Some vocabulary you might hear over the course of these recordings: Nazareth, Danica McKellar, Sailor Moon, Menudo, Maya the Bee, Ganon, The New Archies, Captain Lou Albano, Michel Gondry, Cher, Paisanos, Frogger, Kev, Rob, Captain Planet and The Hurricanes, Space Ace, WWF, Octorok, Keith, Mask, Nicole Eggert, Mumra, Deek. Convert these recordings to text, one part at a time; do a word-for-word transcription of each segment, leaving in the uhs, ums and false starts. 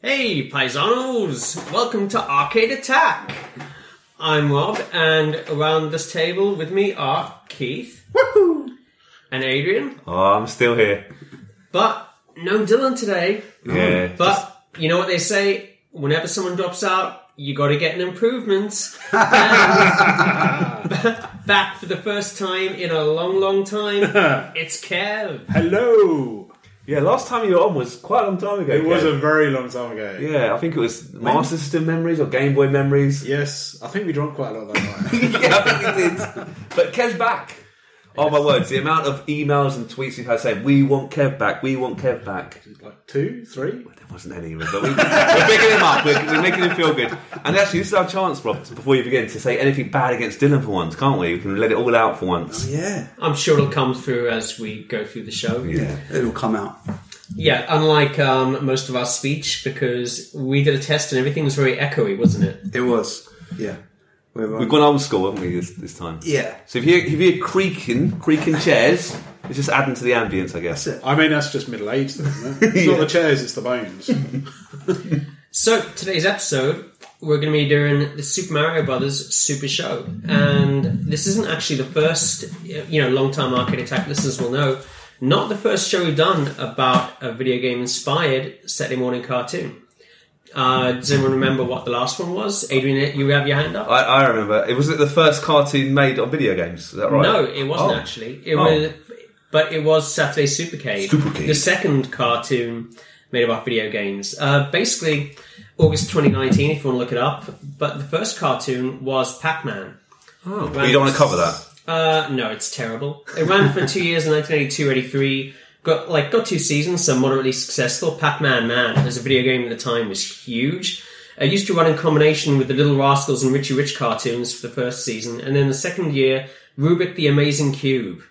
Hey, Paisanos! Welcome to Arcade Attack! I'm Rob, and around this table with me are Keith. Woohoo! And Adrian. Oh, I'm still here. But no Dylan today. Yeah. But just... you know what they say? Whenever someone drops out, you gotta get an improvement. Back for the first time in a long, long time, it's Kev. Hello! Yeah, last time you were on was quite a long time ago. It was a very long time ago. Yeah, I think it was Master when? System memories or Game Boy memories. Yes, I think we drank quite a lot that night. Yeah, I think we did. But Kev's back. Oh my words, the amount of emails and tweets we've had saying, we want Kev back, we want Kev back. Like two, three? Well, there wasn't any, but we, we're picking him up, we're, we're making him feel good. And actually, this is our chance, Rob, before you begin, to say anything bad against Dylan for once, can't we? We can let it all out for once. Oh, yeah. I'm sure it'll come through as we go through the show. Yeah, it'll come out. Yeah, unlike um, most of our speech, because we did a test and everything was very echoey, wasn't it? It was, yeah. We've gone old school, haven't we, this, this time? Yeah. So if you if you're creaking, creaking chairs, it's just adding to the ambience, I guess. I mean, that's just middle age, though, isn't it? It's yeah. Not the chairs, it's the bones. So today's episode, we're going to be doing the Super Mario Brothers Super Show, and this isn't actually the first. You know, long-time Arcade Attack listeners will know, not the first show we've done about a video game-inspired Saturday morning cartoon. Uh, does anyone remember what the last one was? Adrian, you have your hand up? I, I remember. It was it the first cartoon made on video games, is that right? No, it wasn't oh. actually. It oh. was, but it was Saturday Supercade, Supercade, the second cartoon made about video games. Uh, basically, August twenty nineteen, if you want to look it up. But the first cartoon was Pac-Man. Oh, well, you don't want to cover that? Uh, no, it's terrible. It ran for two years in nineteen eighty-two eighty-three. Got like got two seasons, so moderately successful. Pac-Man Man, as a video game at the time, was huge. It used to run in combination with the Little Rascals and Richie Rich cartoons for the first season, and then the second year, Rubik the Amazing Cube,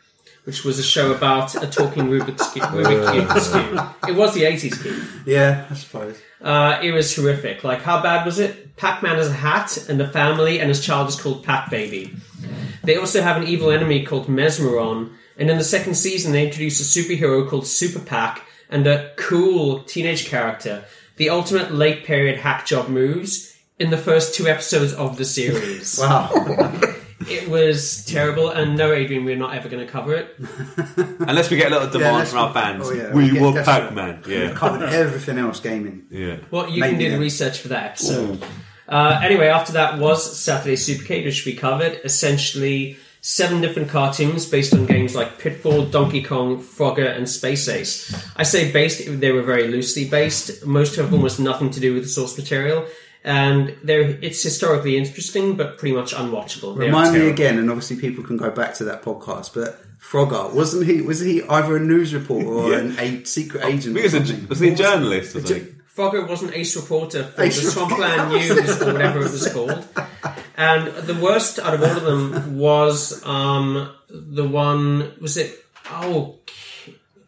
which was a show about a talking Rubik's cube. Rubik Cube's cube. It was the eighties cube. Yeah, I suppose. Uh, it was horrific. Like, how bad was it? Pac-Man has a hat and a family, and his child is called Pac-Baby. They also have an evil enemy called Mesmeron. And in the second season, they introduced a superhero called Super Pac and a cool teenage character. The ultimate late-period hack job moves in the first two episodes of the series. Wow. It was terrible, and no, Adrian, we're not ever going to cover it. Unless we get a lot of demand yeah, from our fans. Oh, yeah. We, we want Pac-Man. Yeah. Cover everything else gaming. Yeah. Well, you Maybe, can do yeah. the research for that episode. Uh, anyway, after that was Saturday Supercade, which we covered. Essentially... seven different cartoons based on games like Pitfall, Donkey Kong, Frogger, and Space Ace. I say based, they were very loosely based. Most have almost nothing to do with the source material. And it's historically interesting, but pretty much unwatchable. They Remind me again, and obviously people can go back to that podcast, but Frogger, wasn't he Was he either a news reporter or yeah. an, a secret agent? Oh, was, a, was he a journalist? Was he? Frogger was an ace reporter for ace the Swampland News or whatever it was called. And the worst out of all of them was um, the one, was it, oh,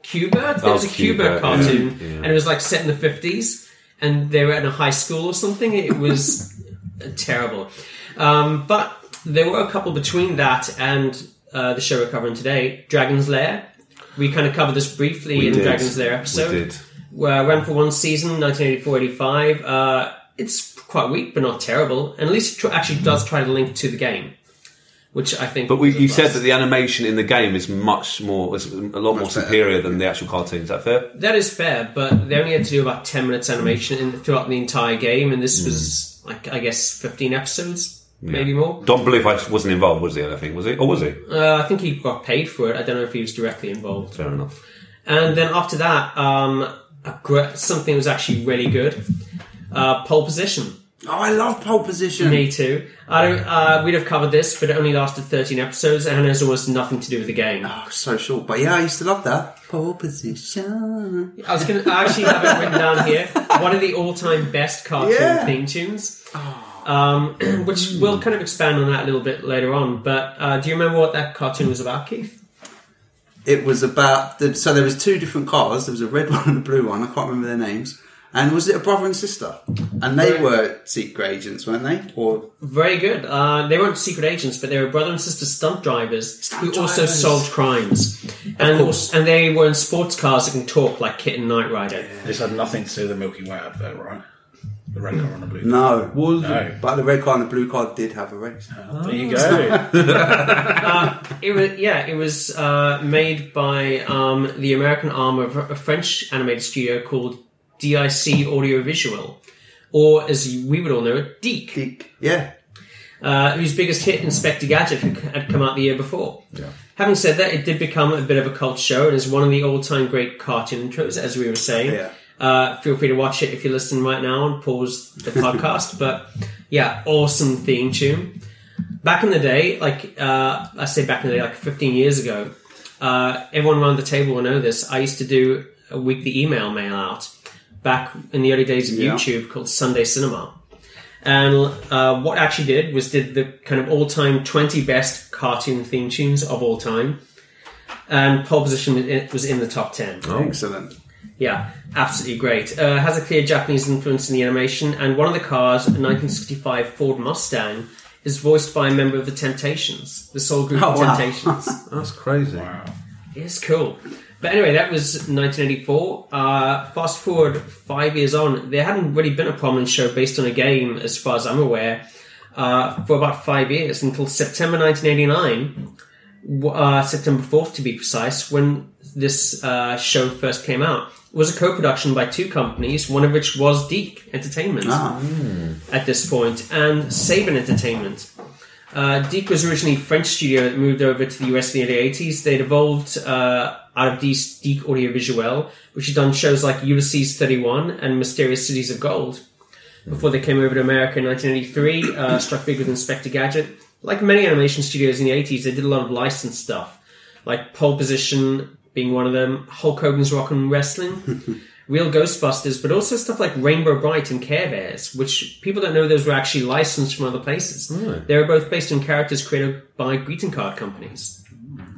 Q*bert? There was a Q*bert cartoon, yeah. Yeah. And it was like set in the fifties, and they were in a high school or something. It was terrible. Um, but there were a couple between that and uh, the show we're covering today, Dragon's Lair. We kind of covered this briefly we in did. the Dragon's Lair episode. We did. Where I ran for one season, nineteen eighty-four eighty-five. Uh, it's quite weak, but not terrible. And at least it tr- actually does try to link to the game, which I think... But we, you plus. said that the animation in the game is much more... is a lot much more superior better. than the actual cartoon. Is that fair? That is fair, but they only had to do about ten minutes animation in, throughout the entire game, and this mm. was, like, I guess, fifteen episodes. Yeah. Maybe more. Don't believe I wasn't involved, was he, I think? Was he? Or was he? Uh, I think he got paid for it. I don't know if he was directly involved. Fair enough. And then after that... Um, A gr- something was actually really good. Uh, Pole Position. Oh, I love Pole Position. Me too. I don't, uh, we'd have covered this, but it only lasted thirteen episodes and has almost nothing to do with the game. Oh, so short. But yeah, I used to love that. Pole Position. I was going to actually have it written down here. One of the all-time best cartoon yeah. theme tunes. Oh. Um, which we'll kind of expand on that a little bit later on. But uh, do you remember what that cartoon was about, Keith? It was about... The, so there was two different cars. There was a red one and a blue one. I can't remember their names. And was it a brother and sister? And they right. were secret agents, weren't they? Or Very good. Uh, they weren't secret agents, but they were brother and sister stunt drivers stunt who drivers. also solved crimes. And also, and they were in sports cars that can talk like Kit and Knight Rider. Yeah. This had nothing to do with the Milky Way advert, right? The red car and the blue car. No, was no. It? But the red car and the blue car did have a race. Oh, there you go. uh, it was yeah. It was uh, made by um, the American arm of a French animated studio called D I C Audiovisual, or as we would all know it, Deek. Deek. Yeah. Uh, whose biggest hit, Inspector Gadget, had come out the year before. Yeah. Having said that, it did become a bit of a cult show and is one of the all-time great cartoon intros, as we were saying. Yeah. Uh, feel free to watch it if you're listening right now and pause the podcast. But yeah, awesome theme tune. Back in the day, like uh, I say back in the day, like fifteen years ago, uh, everyone around the table will know this. I used to do a weekly email mail out back in the early days of yeah. YouTube called Sunday Cinema. And uh, what I actually did was did the kind of all-time twenty best cartoon theme tunes of all time. And Pole Position was in the top ten. Oh. Excellent. Yeah, absolutely great. Uh, has a clear Japanese influence in the animation, and one of the cars, a nineteen sixty-five Ford Mustang, is voiced by a member of the Temptations, the soul group oh, of wow. Temptations. That's crazy. Wow. It's cool. But anyway, that was nineteen eighty-four. Uh, fast forward five years on, there hadn't really been a prominent show based on a game, as far as I'm aware, uh, for about five years, until September nineteen eighty-nine... Uh, September fourth to be precise, when this uh, show first came out. It was a co-production by two companies, one of which was Deek Entertainment ah. at this point, and Saban Entertainment. Uh, Deek was originally a French studio that moved over to the U S in the early eighties. They'd evolved uh, out of Deek Audiovisuel, which had done shows like Ulysses thirty-one and Mysterious Cities of Gold. Before they came over to America in nineteen eighty-three, uh, struck big with Inspector Gadget. Like many animation studios in the eighties, they did a lot of licensed stuff, like Pole Position being one of them, Hulk Hogan's Rockin' Wrestling, Real Ghostbusters, but also stuff like Rainbow Bright and Care Bears, which people don't know those were actually licensed from other places. Really? They were both based on characters created by greeting card companies.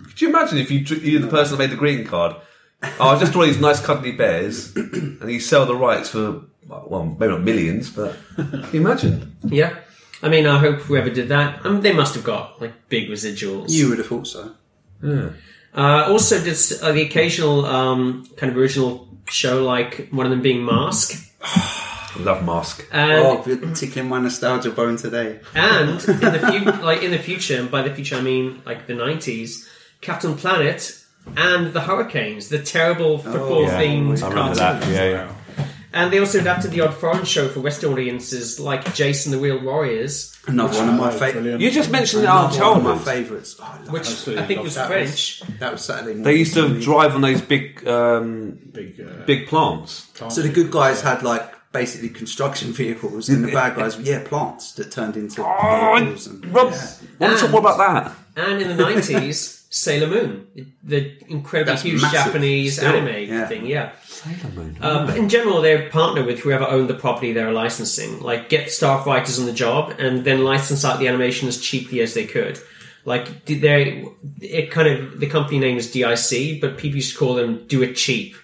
Could you imagine if you, you the person that made the greeting card, oh, I'll just draw these nice cuddly bears, and you sell the rights for, well, maybe not millions, but can you imagine? Yeah. I mean, I hope whoever did that, I mean, they must have got, like, big residuals. You would have thought so. Yeah. Uh, also, did uh, the occasional um, kind of original show, like one of them being Mask. I love Mask. And, oh, you're tickling my nostalgia bone today. And in the fu- like in the future, and by the future I mean like the nineties, Captain Planet and the Hurricanes, the terrible football-themed oh, yeah. cartoons. I remember that. Yeah, yeah. And they also adapted the odd foreign show for Western audiences, like Jason the Real Warriors. Another one of my favourites. You just mentioned our childhood. One of my favourites. Oh, which I think was that French. Was, that was Saturday morning. They used to drive on those big um, big, uh, big plants. So the good guys had, like, basically construction vehicles, and the bad guys, yeah, plants that turned into oh, vehicles. And, Rob, yeah. want to talk more about that? And in the nineties... Sailor Moon, the incredibly That's huge massive. Japanese Still, anime yeah. thing, yeah. Sailor Moon. Uh, but in general, they partner with whoever owned the property they were licensing. Like, get staff writers on the job, and then license out the animation as cheaply as they could. Like, they, it kind of the company name is D I C, but people used to call them "Do It Cheap."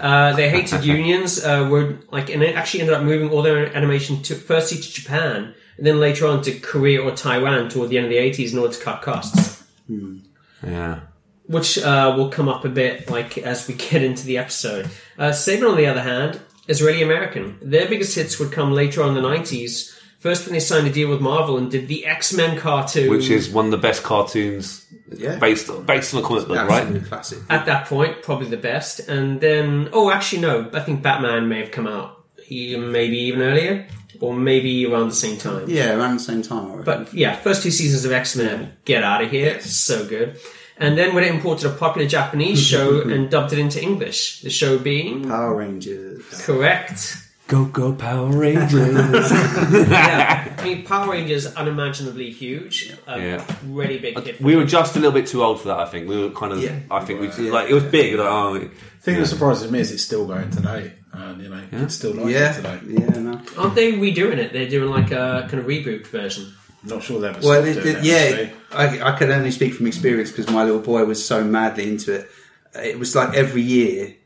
uh, they hated unions. Uh, were like, and they actually ended up moving all their animation to firstly to Japan, and then later on to Korea or Taiwan toward the end of the eighties in order to cut costs. Hmm. Yeah, which uh, will come up a bit like as we get into the episode. Uh, Saban, on the other hand, is really American. Their biggest hits would come later on in the nineties. First, when they signed a deal with Marvel and did the X-Men cartoon, which is one of the best cartoons yeah. based based on a comic book, right? Classic. At that point, probably the best. And then, oh, actually, no, I think Batman may have come out, maybe even earlier. Or maybe around the same time. Yeah, around the same time. But yeah, first two seasons of X-Men, yeah. get out of here. Yes. So good. And then when it imported a popular Japanese show and dubbed it into English, the show being... Power Rangers. Correct. Go, go, Power Rangers! Yeah. I mean, Power Rangers, unimaginably huge. Um, yeah. Really big hit. We were just a little bit too old for that, I think. We were kind of... Yeah. I think we... Yeah. Like, it was big. Like, oh, the thing yeah. that surprises me is it's still going today. And, you know, yeah. it's still like yeah. it today. Yeah, no. Aren't they redoing it? They're doing, like, a kind of reboot version. Not sure they've well, they, they, yeah, I, I can only speak from experience because my little boy was so madly into it. It was like every year...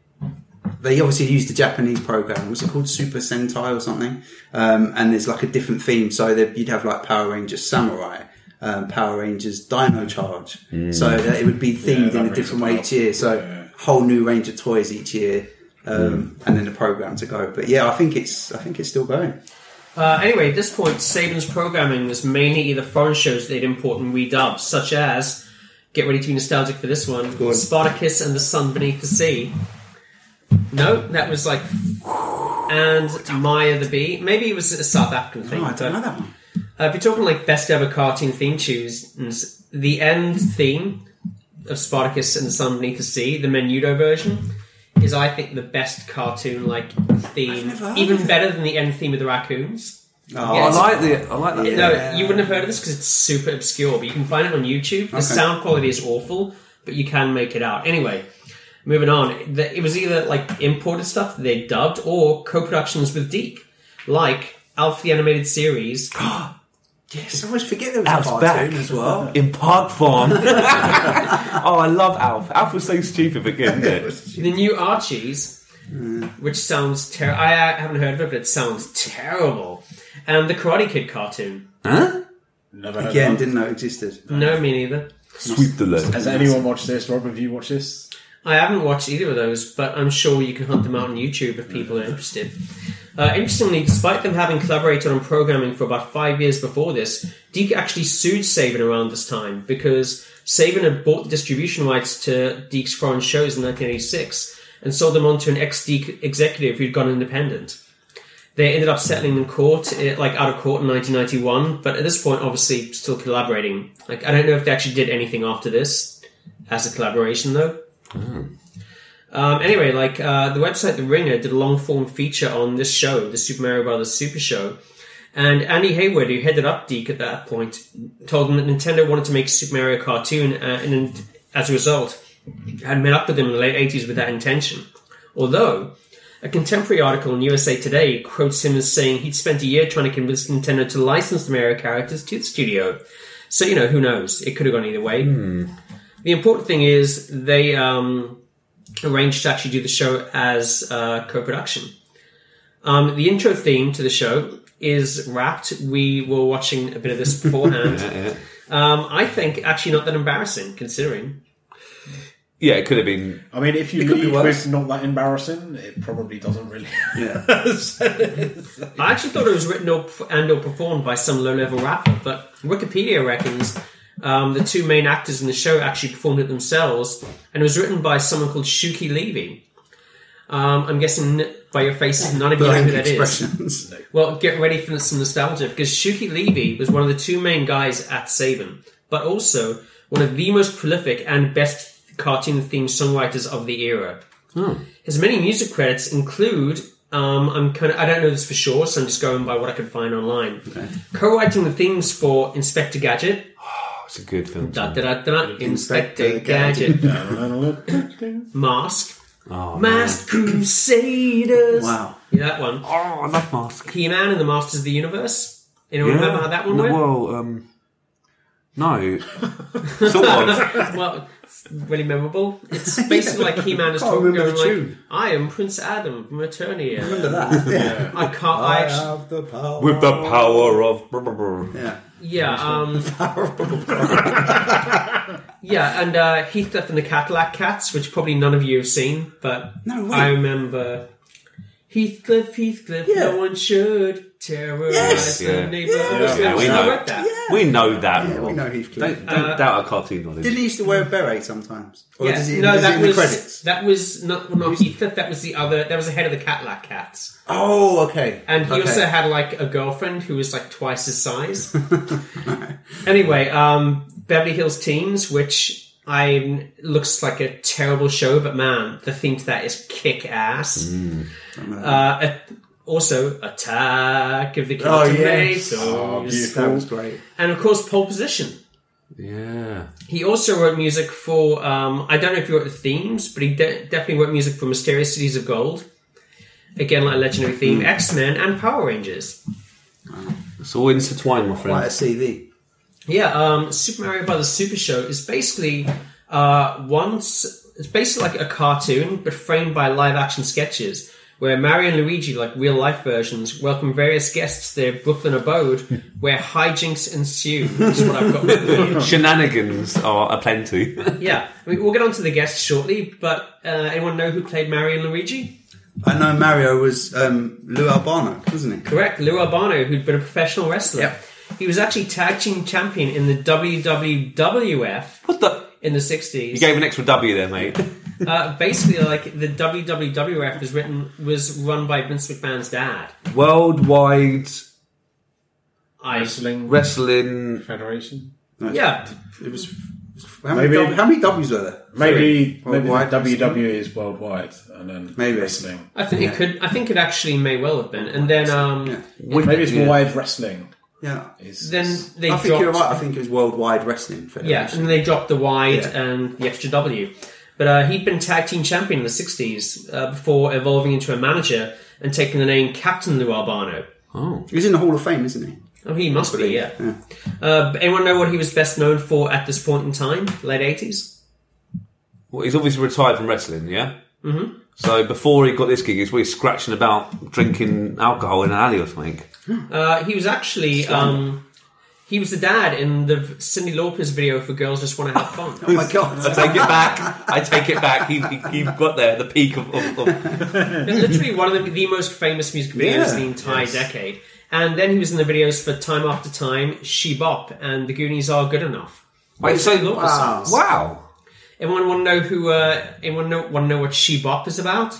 They obviously used the Japanese program. Was it called Super Sentai or something? Um, and there's like a different theme. So you'd have like Power Rangers Samurai, um, Power Rangers Dino Charge. Mm. So it would be themed yeah, in a different way each year. So yeah. whole new range of toys each year, um, mm. and then the program to go. But yeah, I think it's I think it's still going. Uh, anyway, at this point, Saban's programming was mainly either foreign shows they'd import and redub, such as, get ready to be nostalgic for this one, on. Spartacus and the Sun Beneath the Sea. No, that was like... And Maya the Bee. Maybe it was a South African thing. No, I don't know that one. Uh, if you're talking like best ever cartoon theme tunes, the end theme of Spartacus and the Sun Beneath the Sea, the Menudo version, is I think the best cartoon like theme. Even better than the end theme of the Raccoons. Oh, yeah, I like the I like that. No, yeah. You wouldn't have heard of this because it's super obscure, but you can find it on YouTube. The okay. sound quality is awful, but you can make it out. Anyway... Moving on, it was either like imported stuff they dubbed or co-productions with Deke, like Alf the Animated Series. Yes, I always forget there was Alf's a back as well in Park Farm. Oh, I love Alf. Alf was so stupid, but good. The new Archies, mm. which sounds terrible. I haven't heard of it, but it sounds terrible. And the Karate Kid cartoon. Huh? Never heard Again, of didn't know it existed. No, me neither. Sweep the load. Has anyone watched this? Rob, have you watched this? I haven't watched either of those, but I'm sure you can hunt them out on YouTube if people are interested. Uh, interestingly, despite them having collaborated on programming for about five years before this, Deke actually sued Saban around this time because Saban had bought the distribution rights to Deke's foreign shows in nineteen eighty-six and sold them on to an ex-Deke executive who'd gone independent. They ended up settling in court, like out of court in nineteen ninety-one, but at this point, obviously, still collaborating. Like, I don't know if they actually did anything after this as a collaboration, though. Mm. Um, anyway, like uh, the website The Ringer did a long form feature on this show, the Super Mario Brothers Super Show, and Andy Hayward, who headed up Deke at that point, told them that Nintendo wanted to make a Super Mario cartoon, uh, and as a result, had met up with them in the late eighties with that intention. Although a contemporary article in U S A Today quotes him as saying he'd spent a year trying to convince Nintendo to license the Mario characters to the studio. So you know, who knows? It could have gone either way. Mm. The important thing is they um, arranged to actually do the show as uh, co-production. Um, the intro theme to the show is Wrapped. We were watching a bit of this beforehand. yeah, yeah. Um, I think actually not that embarrassing, considering. Yeah, it could have been... I mean, if you leave with not that embarrassing, it probably doesn't really... Yeah. so, yeah. I actually thought it was written or, and or performed by some low-level rapper, but Wikipedia reckons... Um, the two main actors in the show actually performed it themselves, and it was written by someone called Shuki Levy. Um, I'm guessing by your faces, none of you know who that is. Well, get ready for some nostalgia, because Shuki Levy was one of the two main guys at Saban, but also one of the most prolific and best cartoon-themed songwriters of the era. Hmm. His many music credits include... Um, I'm kind of, I don't know this for sure, so I'm just going by what I could find online. Okay. Co-writing the themes for Inspector Gadget... It's a good film. Da, da, da, da, Inspector Gadget. Mask. Oh, Mask Crusaders. Wow. Yeah, that one. Oh, I love Mask. He-Man and the Masters of the Universe. Anyone yeah. remember how that one no, went? Well, um, no. sort of. Well, it's really memorable. It's basically like He-Man is talking going like, I am Prince Adam from Eternia. I remember that. Yeah. I can't... I, I actually, have the power. With the power of... Blah, blah, blah. Yeah. Yeah, um... yeah, and uh, Heathcliff and the Cadillac Cats, which probably none of you have seen, but no, wait. I remember... Heathcliff, Heathcliff, yeah. no one should terrorise yes. the yeah. neighbourhood. Yeah. Yeah, we, yeah. we know that. Yeah, we know Heathcliff. Don't, don't uh, doubt our cartoon knowledge. Did he used to wear a beret sometimes? Or yeah. does he, no, does that, he was, credits? that was... Not, not Heathcliff, that was the other... That was the head of the Cadillac Cats. Oh, okay. And he okay. also had, like, a girlfriend who was, like, twice his size. Anyway, um, Beverly Hills Teens, which I looks like a terrible show, but, man, the theme to that is kick-ass. Mm. Uh, a Also, Attack of the Killer oh, Tomatoes. Yes. Oh, beautiful. That was great. And, of course, Pole Position. Yeah. He also wrote music for, um, I don't know if he wrote the themes, but he de- definitely wrote music for Mysterious Cities of Gold. Again, like a legendary theme, X-Men and Power Rangers. It's all intertwined, my friend. Like a C V. Yeah, um, Super Mario Brothers Super Show is basically uh, once it's basically like a cartoon, but framed by live-action sketches, where Mario and Luigi, like real-life versions, welcome various guests to their Brooklyn abode, where hijinks ensue. Is what I've got. Shenanigans are aplenty. Yeah, I mean, we'll get on to the guests shortly, but uh, anyone know who played Mario and Luigi? I know Mario was um, Lou Albano, wasn't it? Correct, Lou Albano, who'd been a professional wrestler. Yep. He was actually tag team champion in the W W F. What the? In the sixties. You gave an extra W there, mate. uh, basically, like, the W W F was written was run by Vince McMahon's dad. Worldwide I, Wrestling Wrestling Federation. No, yeah, it was. How many, maybe, w, how many W's were there? Maybe, maybe W W E is worldwide, and then maybe wrestling. I think yeah. it could. I think it actually may well have been, and then um, yeah. it, maybe it's yeah. wide wrestling. Yeah. Is, then they. I dropped, think you're right. I think it was worldwide wrestling. Federation. Yeah, and they dropped the wide yeah. and the extra W. But uh, he'd been tag team champion in the sixties uh, before evolving into a manager and taking the name Captain Lou Albano. Oh, he's in the Hall of Fame, isn't he? Oh, he must be, yeah. yeah. Uh, anyone know what he was best known for at this point in time? Late eighties? Well, he's obviously retired from wrestling, yeah? Mm-hmm. So before he got this gig, he was really scratching about drinking alcohol in an alley or something. Uh, he was actually... Um, he was the dad in the Cyndi Lauper's video for Girls Just Want to Have Fun. Oh, my God. I take it back. I take it back. He, he, he got there at the peak of... of, of. Literally one of the, the most famous music videos yeah. of the entire yes. decade. And then he was in the videos for Time After Time, She Bop, and The Goonies Are Good Enough. Wait, so wow. wow. Anyone want to know who? Uh, anyone know, want to know what She Bop is about?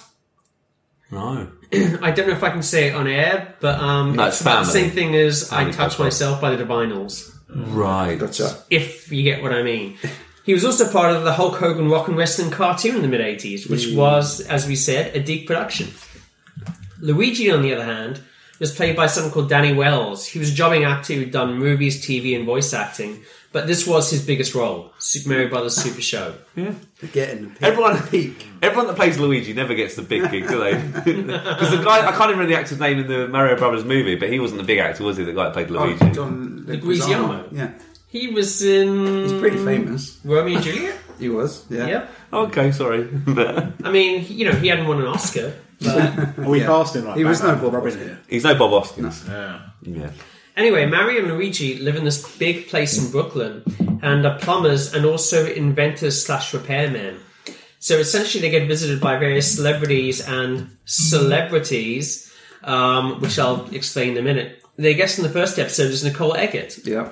No. I don't know if I can say it on air, but um, no, it's about the same thing as family I Touch Popcorn. Myself by the Divinals. Right. Gotcha. If you get what I mean. He was also part of the Hulk Hogan Rock and Wrestling cartoon in the mid-eighties, which mm. was, as we said, a deep production. Luigi, on the other hand... was played by someone called Danny Wells. He was a jobbing actor who'd done movies, T V, and voice acting, but this was his biggest role, Super Mario Brothers Super Show. Yeah. They're getting the peak. Everyone, everyone that plays Luigi never gets the big gig, do they? Because the guy, I can't even remember the actor's name in the Mario Brothers movie, but he wasn't the big actor, was he, the guy that played Luigi? Oh, John Leguizamo. Yeah. He was in... He's pretty famous. Romeo and Juliet? He was, yeah. yeah. Okay, sorry. I mean, you know, he hadn't won an Oscar. But, well, we yeah. passed him like he was no Bob Robbins here. He's no Bob Austin. No. Yeah. yeah. Anyway, Mario and Luigi live in this big place in Brooklyn and are plumbers and also inventors slash repairmen. So essentially, they get visited by various celebrities and celebrities, um, which I'll explain in a minute. Their guest in the first episode is Nicole Eggert. Yeah.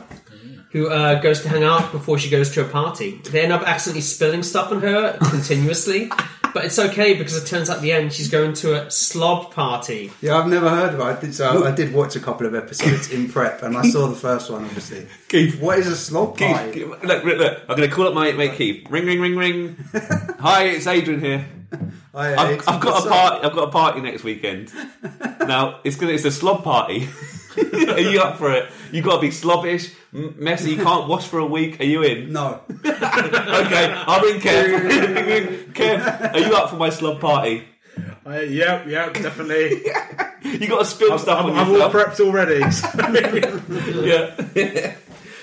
Who uh, goes to hang out before she goes to a party. They end up accidentally spilling stuff on her continuously. But it's okay because it turns out at the end she's going to a slob party. Yeah, I've never heard of it. I did, so I, I did watch a couple of episodes in prep and I saw the first one, obviously. Keith, what is a slob Keith, party? Keith, look, look, look, I'm going to call up my mate Keith. Ring, ring, ring, ring. Hi, it's Adrian here. Hi, Adrian. I've, I've got a party. I've got a party next weekend. Now it's gonna, it's a slob party. Are you up for it? You've got to be slobbish, messy, you can't wash for a week. Are you in? No. Okay, I'm in, Kev. Kev, are you up for my slob party? Uh, yep, yep, definitely. You got to spill I've, stuff I've, on I've yourself. I'm all prepped already. Yeah.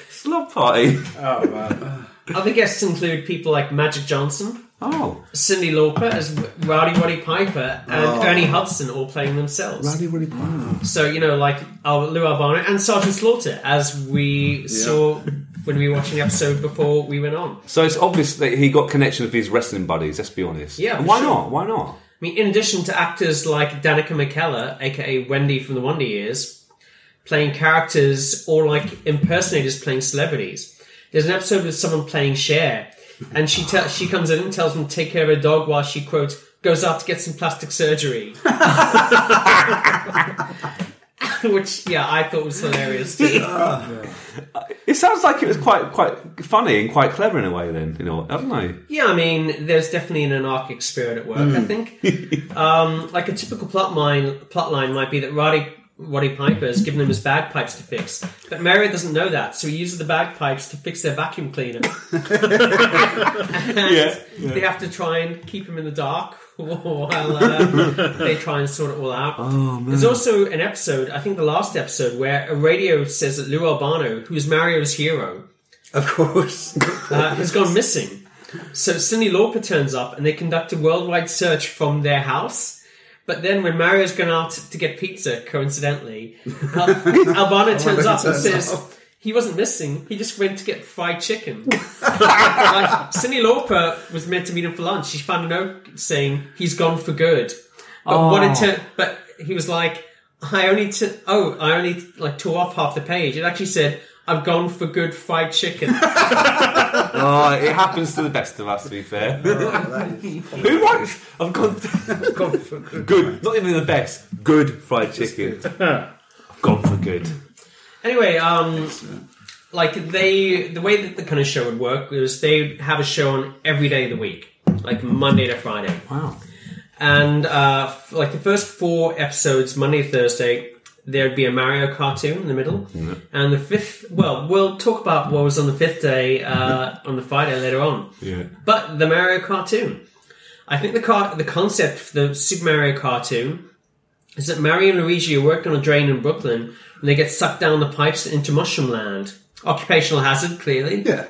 Slob party. Oh, man. Other guests include people like Magic Johnson. Oh. Cyndi Lauper as Rowdy Roddy Piper and oh. Ernie Hudson all playing themselves. Rowdy Roddy Piper. So, you know, like Lou Albano and Sergeant Slaughter, as we yeah. saw when we were watching the episode before we went on. So it's obvious that he got connection with his wrestling buddies, let's be honest. Yeah. Why sure. not? Why not? I mean, in addition to actors like Danica McKellar, aka Wendy from the Wonder Years, playing characters or like impersonators playing celebrities, there's an episode with someone playing Cher. And she te- she comes in and tells them to take care of a dog while she, quote, goes out to get some plastic surgery. Which, yeah, I thought was hilarious too. Uh, yeah. It sounds like it was quite quite funny and quite clever in a way then, you know, I don't know. Yeah, I mean, there's definitely an anarchic spirit at work, mm. I think. um, like a typical plot line, plot line might be that Roddy, Roddy Piper has given him his bagpipes to fix, but Mario doesn't know that, so he uses the bagpipes to fix their vacuum cleaner. and yeah, yeah. They have to try and keep him in the dark while uh, they try and sort it all out. Oh, man. There's also an episode, I think the last episode, where a radio says that Lou Albano, who is Mario's hero, of course, uh, has gone missing. So Cyndi Lauper turns up and they conduct a worldwide search from their house. But then when Mario's gone out to get pizza, coincidentally, Al- Albano turns up and says... Up. He wasn't missing. He just went to get fried chicken. like, Cyndi Lauper was meant to meet him for lunch. She found a note saying he's gone for good. But oh. what it ter- But he was like, I only t- oh, I only like tore off half the page. It actually said, I've gone for good fried chicken. oh, it happens to the best of us. To be fair, oh, who writes? I've gone, I've gone for good. Good, not even the best. Good fried chicken. Good. I've gone for good. Anyway, um, like they, the way that the kind of show would work is they have a show on every day of the week, like Monday to Friday. Wow. And uh, f- like the first four episodes, Monday to Thursday, there'd be a Mario cartoon in the middle. Yeah. And the fifth, well, we'll talk about what was on the fifth day uh, on the Friday later on. Yeah. But the Mario cartoon. I think the car- the concept for the Super Mario cartoon is that Mario and Luigi are working on a drain in Brooklyn and they get sucked down the pipes into Mushroom Land. Occupational hazard, clearly. Yeah.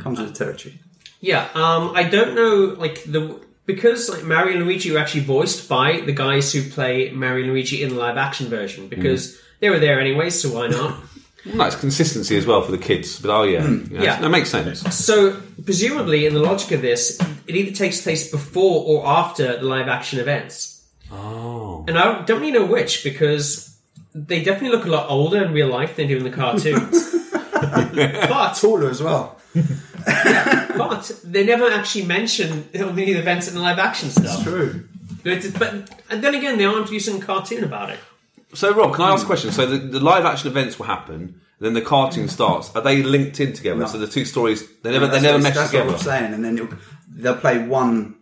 Comes with the territory. Yeah. Um, I don't know, like, the because like Mario and Luigi were actually voiced by the guys who play Mario and Luigi in the live-action version because mm. they were there anyway, so why not? Nice consistency as well for the kids. But oh, yeah. Mm. You know, yeah. That makes sense. So, presumably, in the logic of this, it either takes place before or after the live-action events. Oh. And I don't really know which, because they definitely look a lot older in real life than they do in the cartoons. But taller as well. yeah, but they never actually mention any events in the live action stuff. That's true. But, but and then again, they aren't using cartoon about it. So, Rob, can I ask a question? So the, the live action events will happen, then the cartoon starts. Are they linked in together? No. So the two stories they never no, they never mesh together. That's what I'm saying. And then they'll play one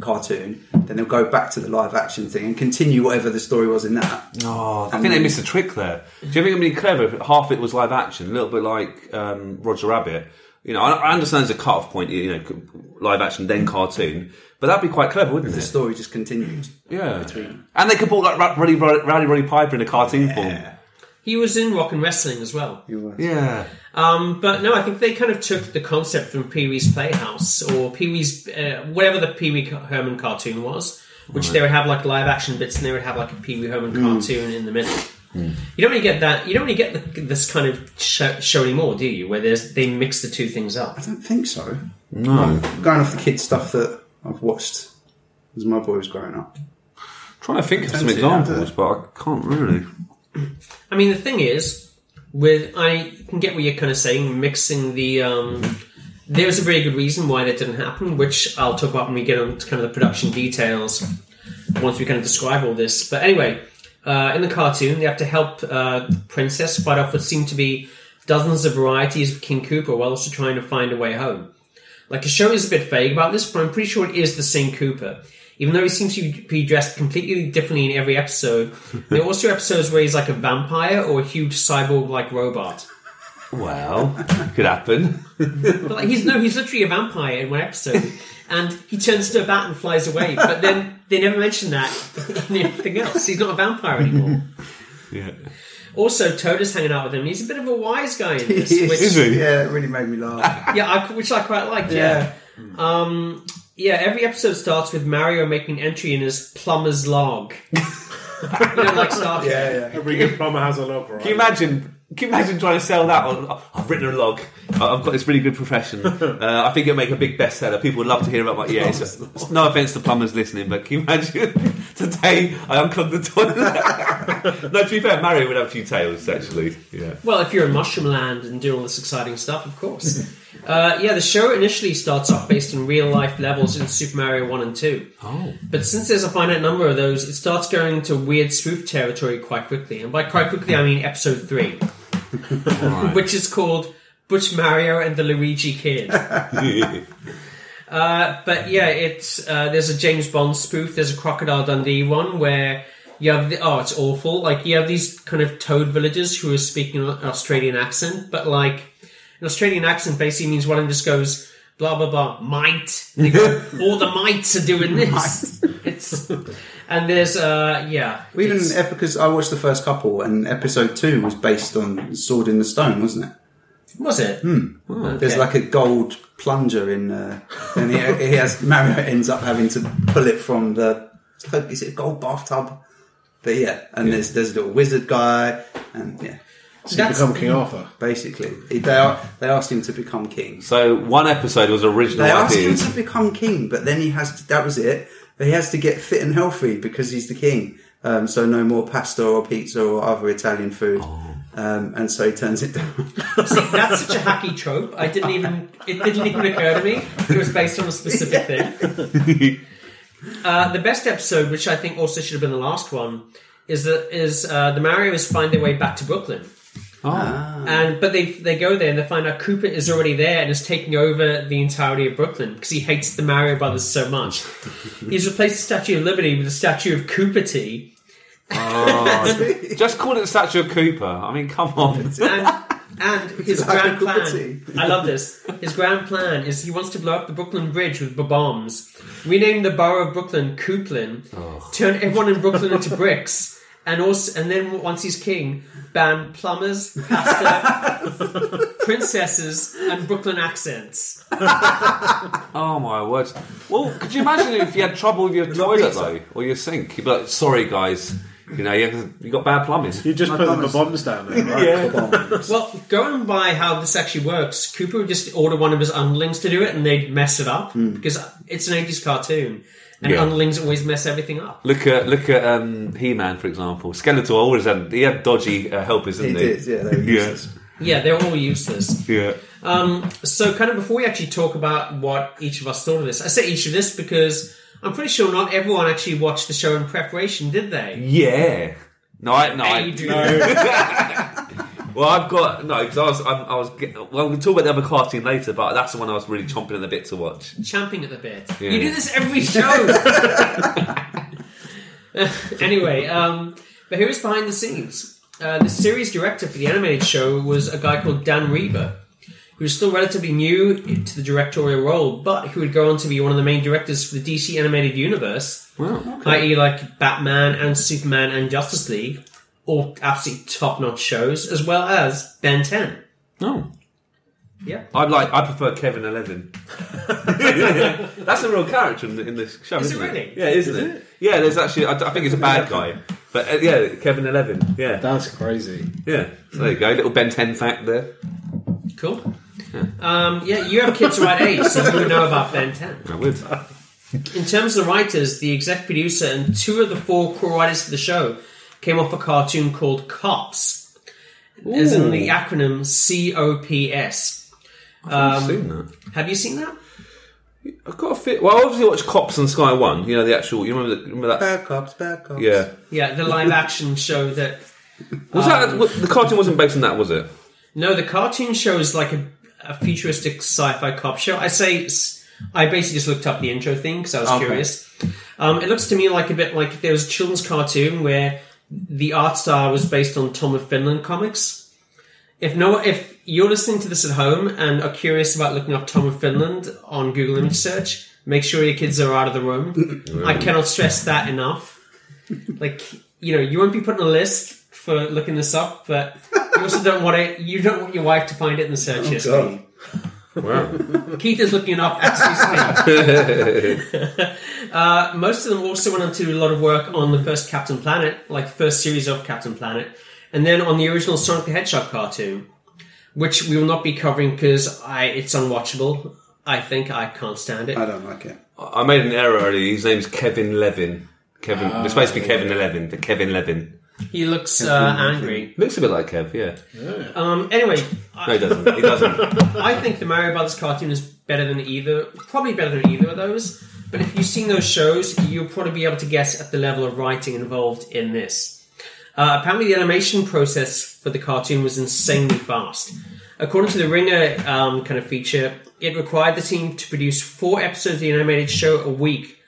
cartoon, then they'll go back to the live action thing and continue whatever the story was in that. Oh, I and think they missed a trick there. Do you think it'd be clever if half of it was live action, a little bit like um, Roger Rabbit? You know, I, I understand there's a cut-off point, you know, live action then cartoon, but that'd be quite clever, wouldn't if it? The story just continued. Yeah, between. And they could pull like Rowdy Roddy, Roddy Piper in a cartoon yeah. form. He was in Rock and Wrestling as well. He was. Yeah. Um, but no, I think they kind of took the concept from Pee-wee's Playhouse or Pee-wee's, uh, whatever the Pee-wee Herman cartoon was, which right. they would have like live action bits and they would have like a Pee-wee Herman mm. cartoon in the middle. Mm. You don't really get that, you don't really get the, this kind of show, show anymore, do you? Where there's, they mix the two things up. I don't think so. No. I'm going off the kids' stuff that I've watched as my boy was growing up. I'm trying to think of some examples, but I can't really. I mean, the thing is, with I can get what you're kind of saying, mixing the... Um, there's a very good reason why that didn't happen, which I'll talk about when we get on to kind of the production details, once we kind of describe all this. But anyway, uh, in the cartoon, they have to help uh, Princess fight off what seem to be dozens of varieties of King Koopa while also trying to find a way home. Like, the show is a bit vague about this, but I'm pretty sure it is the same Koopa. Even though he seems to be dressed completely differently in every episode, there are also episodes where he's like a vampire or a huge cyborg-like robot. Well, could happen. But like, he's no, he's literally a vampire in one episode, and he turns to a bat and flies away. But then they never mention that in anything else. He's not a vampire anymore. Yeah. Also, Toad is hanging out with him. He's a bit of a wise guy in this. He is, which, is he? Yeah, it really made me laugh. Yeah, I, which I quite liked. Yeah. yeah. Um. Yeah, every episode starts with Mario making entry in his plumber's log. you know, like Star Trek. Yeah, yeah. Every good plumber has a log, right? Can you imagine? Can you imagine trying to sell that on? Oh, I've written a log. I've got this really good profession. Uh, I think it'll make a big bestseller. People would love to hear about. Like, yeah, it's just, no offense to plumbers listening, but can you imagine today I unclogged the toilet? No, to be fair, Mario would have a few tales actually. Yeah. Well, if you're in Mushroom Land and doing all this exciting stuff, of course. Uh, yeah, the show initially starts off based on real-life levels in Super Mario one and two. Oh. But since there's a finite number of those, it starts going into weird spoof territory quite quickly. And by quite quickly, I mean episode three, Right. Which is called Butch Mario and the Luigi Kid. uh, but yeah, it's uh, there's a James Bond spoof. There's a Crocodile Dundee one where you have the, oh, it's awful. Like you have these kind of toad villagers who are speaking an Australian accent, but like an Australian accent basically means one of them just goes blah blah blah might. They go, all the mites are doing this. It's. And there's, uh, yeah. Even because I watched the first couple, and episode two was based on Sword in the Stone, wasn't it? Was it? Hmm. Oh, okay. There's like a gold plunger in, uh, and he, he has, Mario ends up having to pull it from the, is it a gold bathtub? But yeah, and yeah. there's, there's a little wizard guy, and yeah. So he become King Arthur. Basically. They, are, they asked him to become king. So one episode was original They asked ideas. him to become king, but then he has to, that was it. He has to get fit and healthy because he's the king. Um, so no more pasta or pizza or other Italian food. Oh. Um, and so he turns it down. See, that's such a hacky trope. I didn't even, it didn't even occur to me. It was based on a specific yeah. thing. Uh, the best episode, which I think also should have been the last one, is that, is, uh, the Marios find their way back to Brooklyn. Oh. And, but they, they go there and they find out Q*bert is already there and is taking over the entirety of Brooklyn because he hates the Mario Brothers so much. He's replaced the Statue of Liberty with the Statue of Q*berty. Oh, just call it the Statue of Cooper. I mean, come on. And, and his grand plan, I love this, his grand plan is he wants to blow up the Brooklyn Bridge with bombs, rename the borough of Brooklyn Coupland, oh. turn everyone in Brooklyn into bricks. And also, and then once he's king, ban plumbers, pasta, princesses, and Brooklyn accents. Oh my word! Well, could you imagine if you had trouble with your toilet though, or your sink? You'd be like, "Sorry, guys, you know you, have, you got bad plumbing." You just put the bombs down there, right? Yeah. The well, going by how this actually works, Cooper would just order one of his underlings to do it, and they'd mess it up mm. because it's an eighties cartoon. And yeah. underlings always mess everything up. Look at look at um, He-Man, for example. Skeletor always had he had dodgy uh, helpers, didn't he? He did, yeah, they were useless. Yeah. yeah, they were all useless. yeah. Um, so, kind of before we actually talk about what each of us thought of this, I say each of this because I'm pretty sure not everyone actually watched the show in preparation, did they? Yeah. No, I, no, I, no. Well, I've got no because I was I'm, I was getting, well, we'll talk about the other cartoon later, but that's the one I was really chomping at the bit to watch. Chomping at the bit. Yeah. You do this every show. Anyway, um, but who is behind the scenes? Uh, the series director for the animated show was a guy called Dan Reber, who's still relatively new to the directorial role, but who would go on to be one of the main directors for the D C animated universe, wow, okay. that is, like Batman and Superman and Justice League. All absolutely top-notch shows, as well as Ben ten. Oh, yeah. I like. I prefer Kevin Eleven. That's a real character in, the, in this show. Is isn't it really? It? Yeah, isn't is it? it? Yeah, there's actually. I, I think it's a bad guy, but uh, yeah, Kevin Eleven. Yeah, that's crazy. Yeah, so there you go. Little Ben ten fact there. Cool. Yeah, um, yeah you have kids the right age, so you would know about Ben ten. I would. In terms of the writers, the exec producer and two of the four core writers for the show. Came off a cartoon called COPS, Ooh. as in the acronym C O P S. I've um, seen that. Have you seen that? I've got a fit. Well, I obviously watched COPS on Sky One. You know the actual. You remember, the, remember that? Bad Cops, Bad Cops. Yeah, yeah. The live action show that was um, that. The cartoon wasn't based on that, was it? No, the cartoon show is like a, a futuristic sci-fi cop show. I say. I basically just looked up the intro thing because I was okay. curious. Um, it looks to me like a bit like if there was a children's cartoon where. The art style was based on Tom of Finland comics. If no, if you're listening to this at home and are curious about looking up Tom of Finland on Google image search, make sure your kids are out of the room. I cannot stress that enough. Like, you know, you won't be put on a list for looking this up, but you also don't want it. You don't want your wife to find it in the search oh, history. God. Wow. Keith is looking up as we speak. uh, most of them also went on to do a lot of work on the first Captain Planet, like the first series of Captain Planet, and then on the original Sonic the Hedgehog cartoon, which we will not be covering because I it's unwatchable. I think I can't stand it. I don't like it. I made an error earlier. His name's Kevin Levin. Kevin. Uh, it's supposed to be Kevin yeah. Eleven, but Kevin Levin. He looks uh, angry. Looks a bit like Kev, yeah. yeah. Um, anyway. I, no, he doesn't. He doesn't. I think the Mario Brothers cartoon is better than either, probably better than either of those. But if you've seen those shows, you'll probably be able to guess at the level of writing involved in this. Uh, apparently the animation process for the cartoon was insanely fast. According to the Ringer um, kind of feature, it required the team to produce four episodes of the animated show a week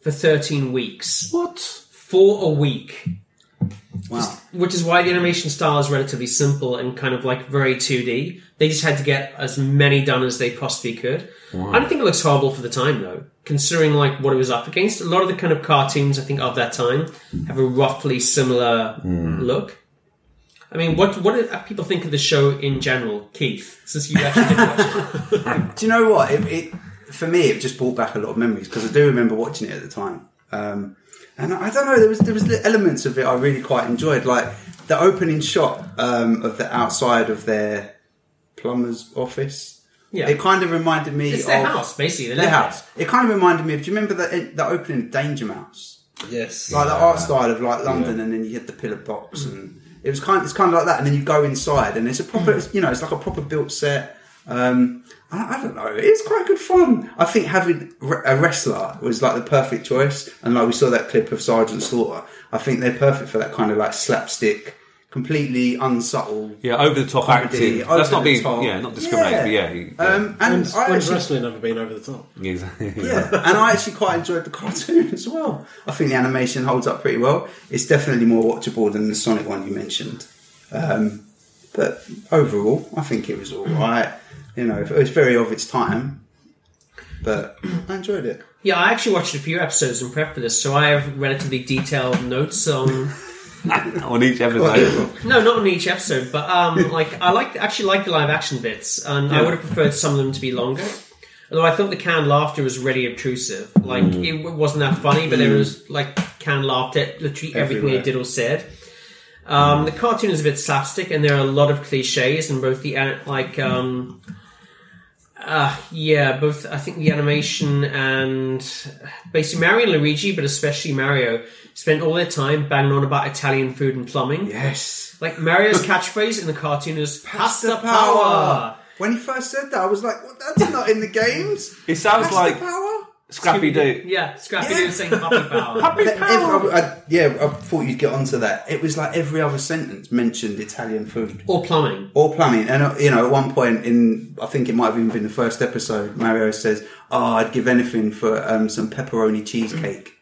for thirteen weeks. What? Four a week. Wow. Just, which is why the animation style is relatively simple and kind of like very two D. They just had to get as many done as they possibly could. Wow. I don't think it looks horrible for the time, though, considering like what it was up against. A lot of the kind of cartoons, I think, of that time have a roughly similar mm. look. I mean, what what do people think of the show in general, Keith, since you actually did watch it? Do you know what? It, it, for me, it just brought back a lot of memories, because I do remember watching it at the time. Um, and I don't know, there was there was elements of it I really quite enjoyed, like the opening shot um, of the outside of their plumber's office. Yeah. It kind of reminded me it's their of... their house, basically. Their house. It kind of reminded me of... Do you remember the, the opening of Danger Mouse? Yes. Like yeah. the art style of like London, yeah. and then you had the pillar box, mm. and... It was kind of, it's kind of like that, and then you go inside, and it's a proper, you know, it's like a proper built set. Um, I, I don't know, it's quite good fun. I think having a wrestler was like the perfect choice, and like we saw that clip of Sergeant Slaughter. I think they're perfect for that kind of like slapstick, completely unsubtle, yeah, over the top acting. That's not being, top. yeah, not discriminating, yeah. But yeah, yeah. Um, and when's, when's actually, wrestling ever been over the top? Exactly. Yeah, and I actually quite enjoyed the cartoon as well. I think the animation holds up pretty well. It's definitely more watchable than the Sonic one you mentioned. Um, but overall, I think it was all right. You know, it was very of its time, but I enjoyed it. Yeah, I actually watched a few episodes in prep for this, so I have relatively detailed notes on. On each episode. No, not on each episode, but um, like I like actually like the live action bits, and yeah. I would have preferred some of them to be longer. Although I thought the canned laughter was really obtrusive. Like mm. it wasn't that funny, but there was like canned laughter, literally everywhere. Everything they did or said. Um, mm. The cartoon is a bit slapstick, and there are a lot of cliches in both the like um, uh, yeah, both I think the animation and basically Mario and Luigi, but especially Mario. Spent all their time banging on about Italian food and plumbing. Yes. Like Mario's catchphrase in the cartoon is pasta, pasta power. power. When he first said that, I was like, well, that's not in the games. It sounds pasta like power? Scrappy Doo. Yeah, Scrappy yeah. Doo saying Happy Power. Happy Power. Every, I, I, yeah, I thought you'd get onto that. It was like every other sentence mentioned Italian food. Or plumbing. Or plumbing. And, uh, you know, at one point in, I think it might have even been the first episode, Mario says, oh, I'd give anything for um, some pepperoni cheesecake.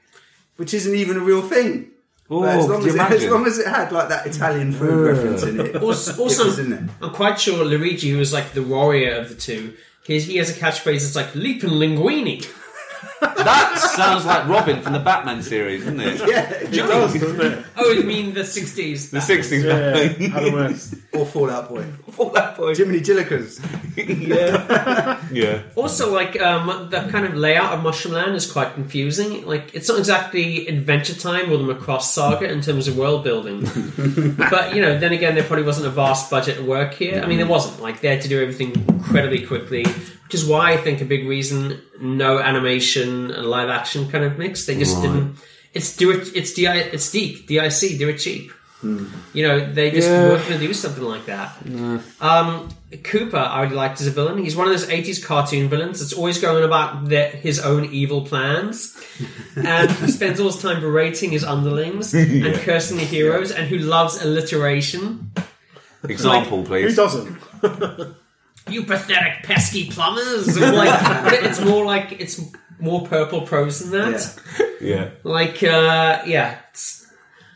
Which isn't even a real thing. Oh, as, long as, it, as long as it had like that Italian food uh. reference in it. Also, also it was in there. I'm quite sure Luigi, who was like the warrior of the two, he has a catchphrase that's like "Leapin' Linguini." That sounds like Robin from the Batman series, doesn't it? Yeah, it does, doesn't it? Oh, you mean the sixties? The sixties, yeah. yeah. Or Fallout Boy. Fallout Boy. Jiminy Jillikers. Yeah. Yeah. Also, like, um, the kind of layout of Mushroom Land is quite confusing. Like, it's not exactly Adventure Time or the Macross Saga in terms of world building. But, you know, then again, there probably wasn't a vast budget at work here. I mean, there wasn't. Like, they had to do everything incredibly quickly. Which is why I think a big reason no animation and live action kind of mix. They just right. didn't. It's do it. It's di. It's deep. D I C. Do it cheap. Hmm. You know they just yeah. weren't going to do something like that. Yeah. Um, Cooper, I would like as a villain. He's one of those eighties cartoon villains that's always going about their, his own evil plans, and who spends all his time berating his underlings yeah. and cursing the heroes, and who loves alliteration. Example, like, please. Who doesn't? You pathetic, pesky plumbers! And like, it's more like it's more purple prose than that. Yeah, yeah. Like, uh, yeah, it's,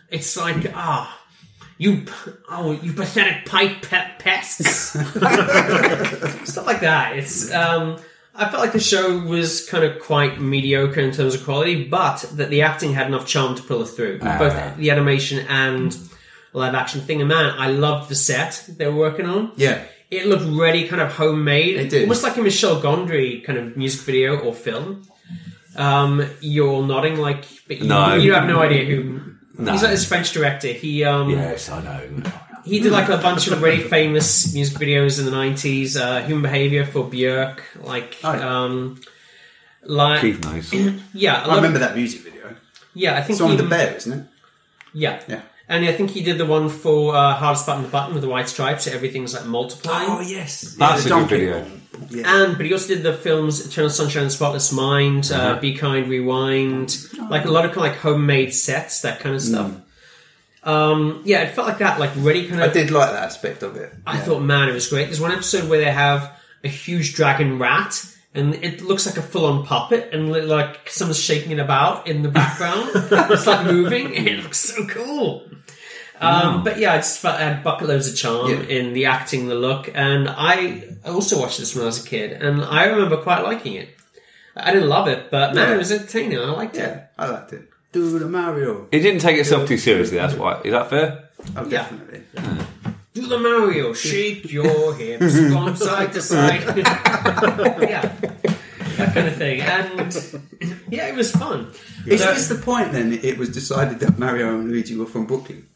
it's like ah, oh, you, oh, you pathetic pipe pe- pests, stuff like that. It's, um, I felt like the show was kind of quite mediocre in terms of quality, but that the acting had enough charm to pull it through, ah. both the animation and live action thing. And man, I loved the set they were working on. Yeah. It looked really kind of homemade. It did. Almost like a Michel Gondry kind of music video or film. Um, you're all nodding like... But you, no. You have no idea who... No. He's like this French director. He um, Yes, I know. He did like a bunch of really famous music videos in the nineties. Uh, Human Behaviour for Björk. Like... Oh, yeah. um, like Keith knows. Yeah. I remember that music video. Yeah, I think... It's on the bear, isn't it? Yeah. Yeah. And I think he did the one for uh, Hardest Button to Button with the white stripes, so everything's like multiplying. Oh, yes. That's yeah, a good video. Yeah. And, but he also did the films Eternal Sunshine of the Spotless Mind, uh-huh. uh, Be Kind, Rewind, like a lot of kind of like homemade sets, that kind of stuff. Mm. Um, yeah, it felt like that, like really kind of... I did like that aspect of it. I yeah. thought, man, it was great. There's one episode where they have a huge dragon rat, and it looks like a full-on puppet, and like someone's shaking it about in the background. It's like moving, and it looks so cool. Um, mm. But yeah, I just felt I had bucket loads of charm yeah. in the acting, the look, and I also watched this when I was a kid, and I remember quite liking it. I didn't love it, but man, yeah. it was entertaining. I liked yeah, it. I liked it. Do the Mario. It didn't take itself too seriously, that's why. Is that fair? Oh, yeah. Definitely. Yeah. Do the Mario. Shake your hips from side to side. Yeah. That kind of thing. And, yeah, it was fun. Is so, this the point, then, it was decided that Mario and Luigi were from Brooklyn?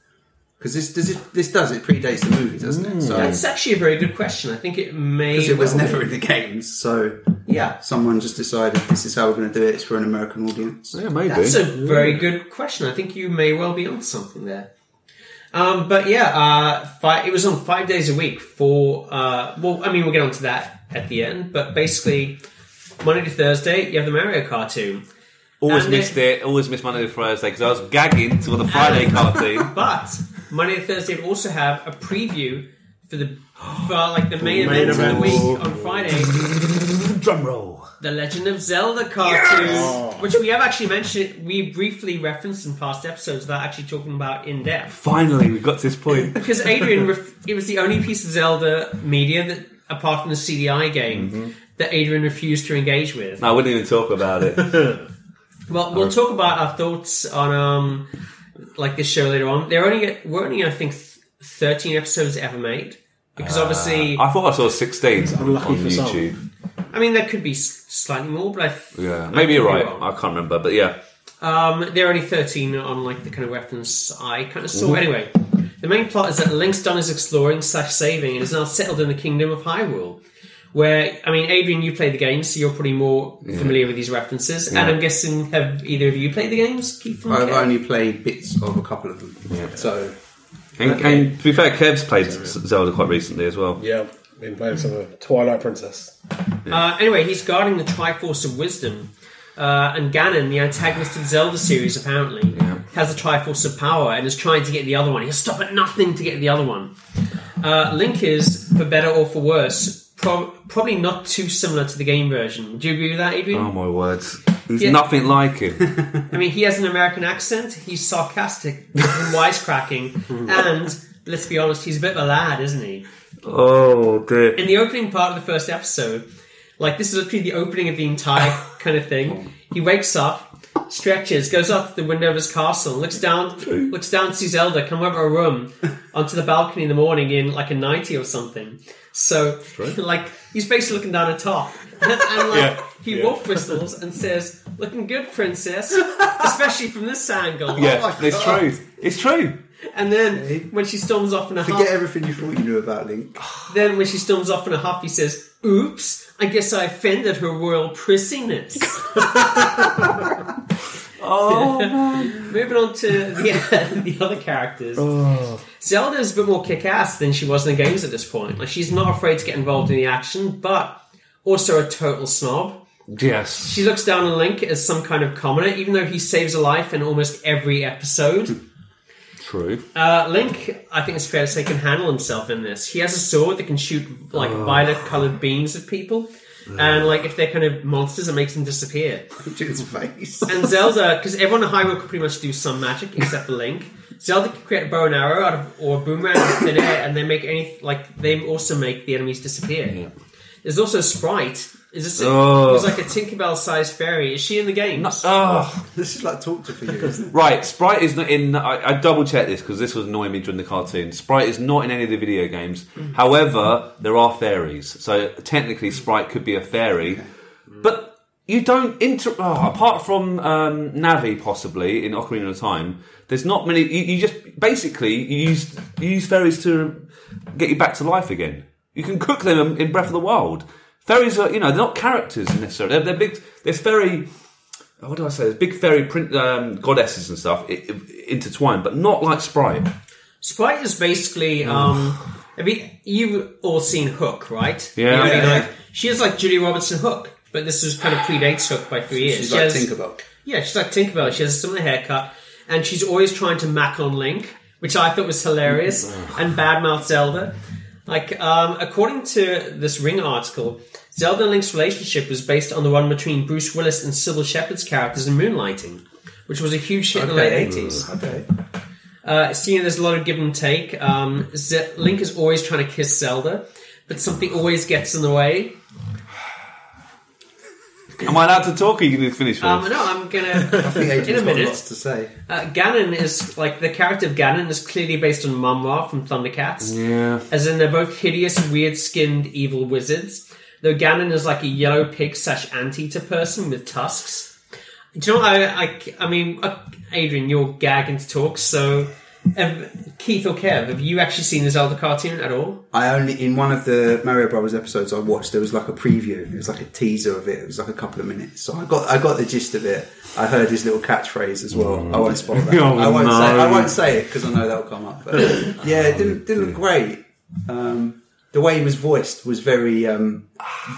Because this does it, this does it predates the movie, doesn't it? So, that's actually a very good question. I think it may... Because it was well never be. in the games, so... Yeah. Someone just decided this is how we're going to do it. It's for an American audience. Yeah, maybe. That's a very good question. I think you may well be onto something there. Um, but yeah, uh, five, it was on five days a week for... Uh, well, I mean, we'll get onto that at the end. But basically, Monday to Thursday, you have the Mario cartoon. Always and missed it, it. Always missed Monday to Thursday because I was gagging for the Friday cartoon. But... Monday to Thursday will also have a preview for the for like the main event of the week on Friday. Drum roll. The Legend of Zelda cartoon, yes! Which we have actually mentioned, we briefly referenced in past episodes without actually talking about in depth. Finally, we got to this point. Because Adrian, ref- it was the only piece of Zelda media that, apart from the C D I game, mm-hmm. that Adrian refused to engage with. I wouldn't even talk about it. Well, we'll talk about our thoughts on. Um, Like this show later on, they're only we're only I think thirteen episodes ever made because uh, obviously I thought I saw sixteen on, on YouTube. Some. I mean, there could be slightly more, but I th- yeah, maybe I you're right. Wrong. I can't remember, but yeah, um, they're only thirteen on like the kind of reference I kind of saw. Ooh. Anyway, the main plot is that Link's done his exploring slash saving and is now settled in the kingdom of Hyrule. Where, I mean, Adrian, you played the games, so you're probably more yeah. familiar with these references. Yeah. And I'm guessing, have either of you played the games? Keith and I've Kev? Only played bits of a couple of them. Yeah. So, and, okay. and to be fair, Kev's played Zelda quite recently as well. Yeah, been playing some of Twilight Princess. Yeah. Uh, anyway, he's guarding the Triforce of Wisdom. Uh, and Ganon, the antagonist of the Zelda series, apparently, yeah. has the Triforce of Power and is trying to get the other one. He'll stop at nothing to get the other one. Uh, Link is, for better or for worse... Pro- probably not too similar to the game version. Do you agree with that, Adrian? Oh, my words. There's yeah. nothing like him. I mean, he has an American accent, he's sarcastic and wisecracking, and, let's be honest, he's a bit of a lad, isn't he? Oh, dear. In the opening part of the first episode, like, this is literally the opening of the entire kind of thing, he wakes up, stretches, goes up to the window of his castle, looks down, looks down to see Zelda, come over a room, onto the balcony in the morning in, like, a ninety or something. So, right. like, he's basically looking down a top. And, and like, yeah. he yeah. wolf whistles and says, "Looking good, princess." Especially from this angle. Yeah, oh it's God. true. It's true. And then, okay. when she storms off in a Forget huff... Forget everything you thought you knew about Link. Then, when she storms off in a huff, he says, "Oops, I guess I offended her royal prissiness." Oh, man. Moving on to the, the other characters. Oh. Zelda's a bit more kick-ass than she was in the games at this point. Like, she's not afraid to get involved in the action, but also a total snob. Yes. She looks down on Link as some kind of commoner, even though he saves a life in almost every episode. True. Uh, Link, I think it's fair to say, can handle himself in this. He has a sword that can shoot, like, oh. violet-coloured beams at people. And, like, if they're kind of monsters, it makes them disappear. His face. And Zelda, because everyone in Hyrule could pretty much do some magic, except for Link. Zelda can create a bow and arrow out of, or a boomerang out of thin air, and they make any, like, they also make the enemies disappear. Yeah. There's also a sprite. Is this a, oh. It's like a Tinkerbell-sized fairy. Is she in the game? No, oh. This is like torture for you, isn't it? Right, Sprite is not in... I, I double-checked this, because this was annoying me during the cartoon. Sprite is not in any of the video games. Mm-hmm. However, there are fairies. So, technically, Sprite could be a fairy. Okay. But you don't... Inter- oh, apart from um, Navi, possibly, in Ocarina of Time, there's not many... You, you just... Basically, you use, you use fairies to get you back to life again. You can cook them in Breath of the Wild. Fairies are, you know, they're not characters necessarily. They're, they're big, they're fairy, what do I say? There's big fairy print, um, goddesses and stuff it, it, intertwined, but not like Sprite. Sprite is basically, um, I mean, you've all seen Hook, right? Yeah. You know, yeah. Like, she is like Julia Robertson Hook, but this is kind of predates Hook by three years. She's she like has, Tinkerbell. Yeah, she's like Tinkerbell. She has a similar haircut, and she's always trying to mack on Link. which I thought was hilarious, and badmouthed Zelda. Like, um, according to this Ringer article, Zelda and Link's relationship was based on the one between Bruce Willis and Sybil Shepherd's characters in Moonlighting, which was a huge hit okay. in the late eighties. Okay. Uh, seeing there's a lot of give and take, um, Z- Link is always trying to kiss Zelda, but something always gets in the way. Am I allowed to talk, or are you going to finish first? Um, no, I'm going to... I think Adrian's got lots to say. Uh, Ganon is... Like, the character of Ganon is clearly based on Mumra from Thundercats. Yeah. As in, they're both hideous, weird-skinned, evil wizards. Though Ganon is like a yellow pig slash anteater person with tusks. Do you know what? I, I, I mean, Adrian, you're gagging to talk, so... Have, Keith or Kev, have you actually seen the Zelda cartoon at all? I only in one of the Mario Brothers episodes I watched, there was like a preview, it was like a teaser of it, it was like a couple of minutes, so I got I got the gist of it. I heard his little catchphrase as well. Mm. I won't spoil that. Oh, I won't no. say I won't say it because I know that'll come up. But yeah, it didn't didn't look great. Um, the way he was voiced was very um,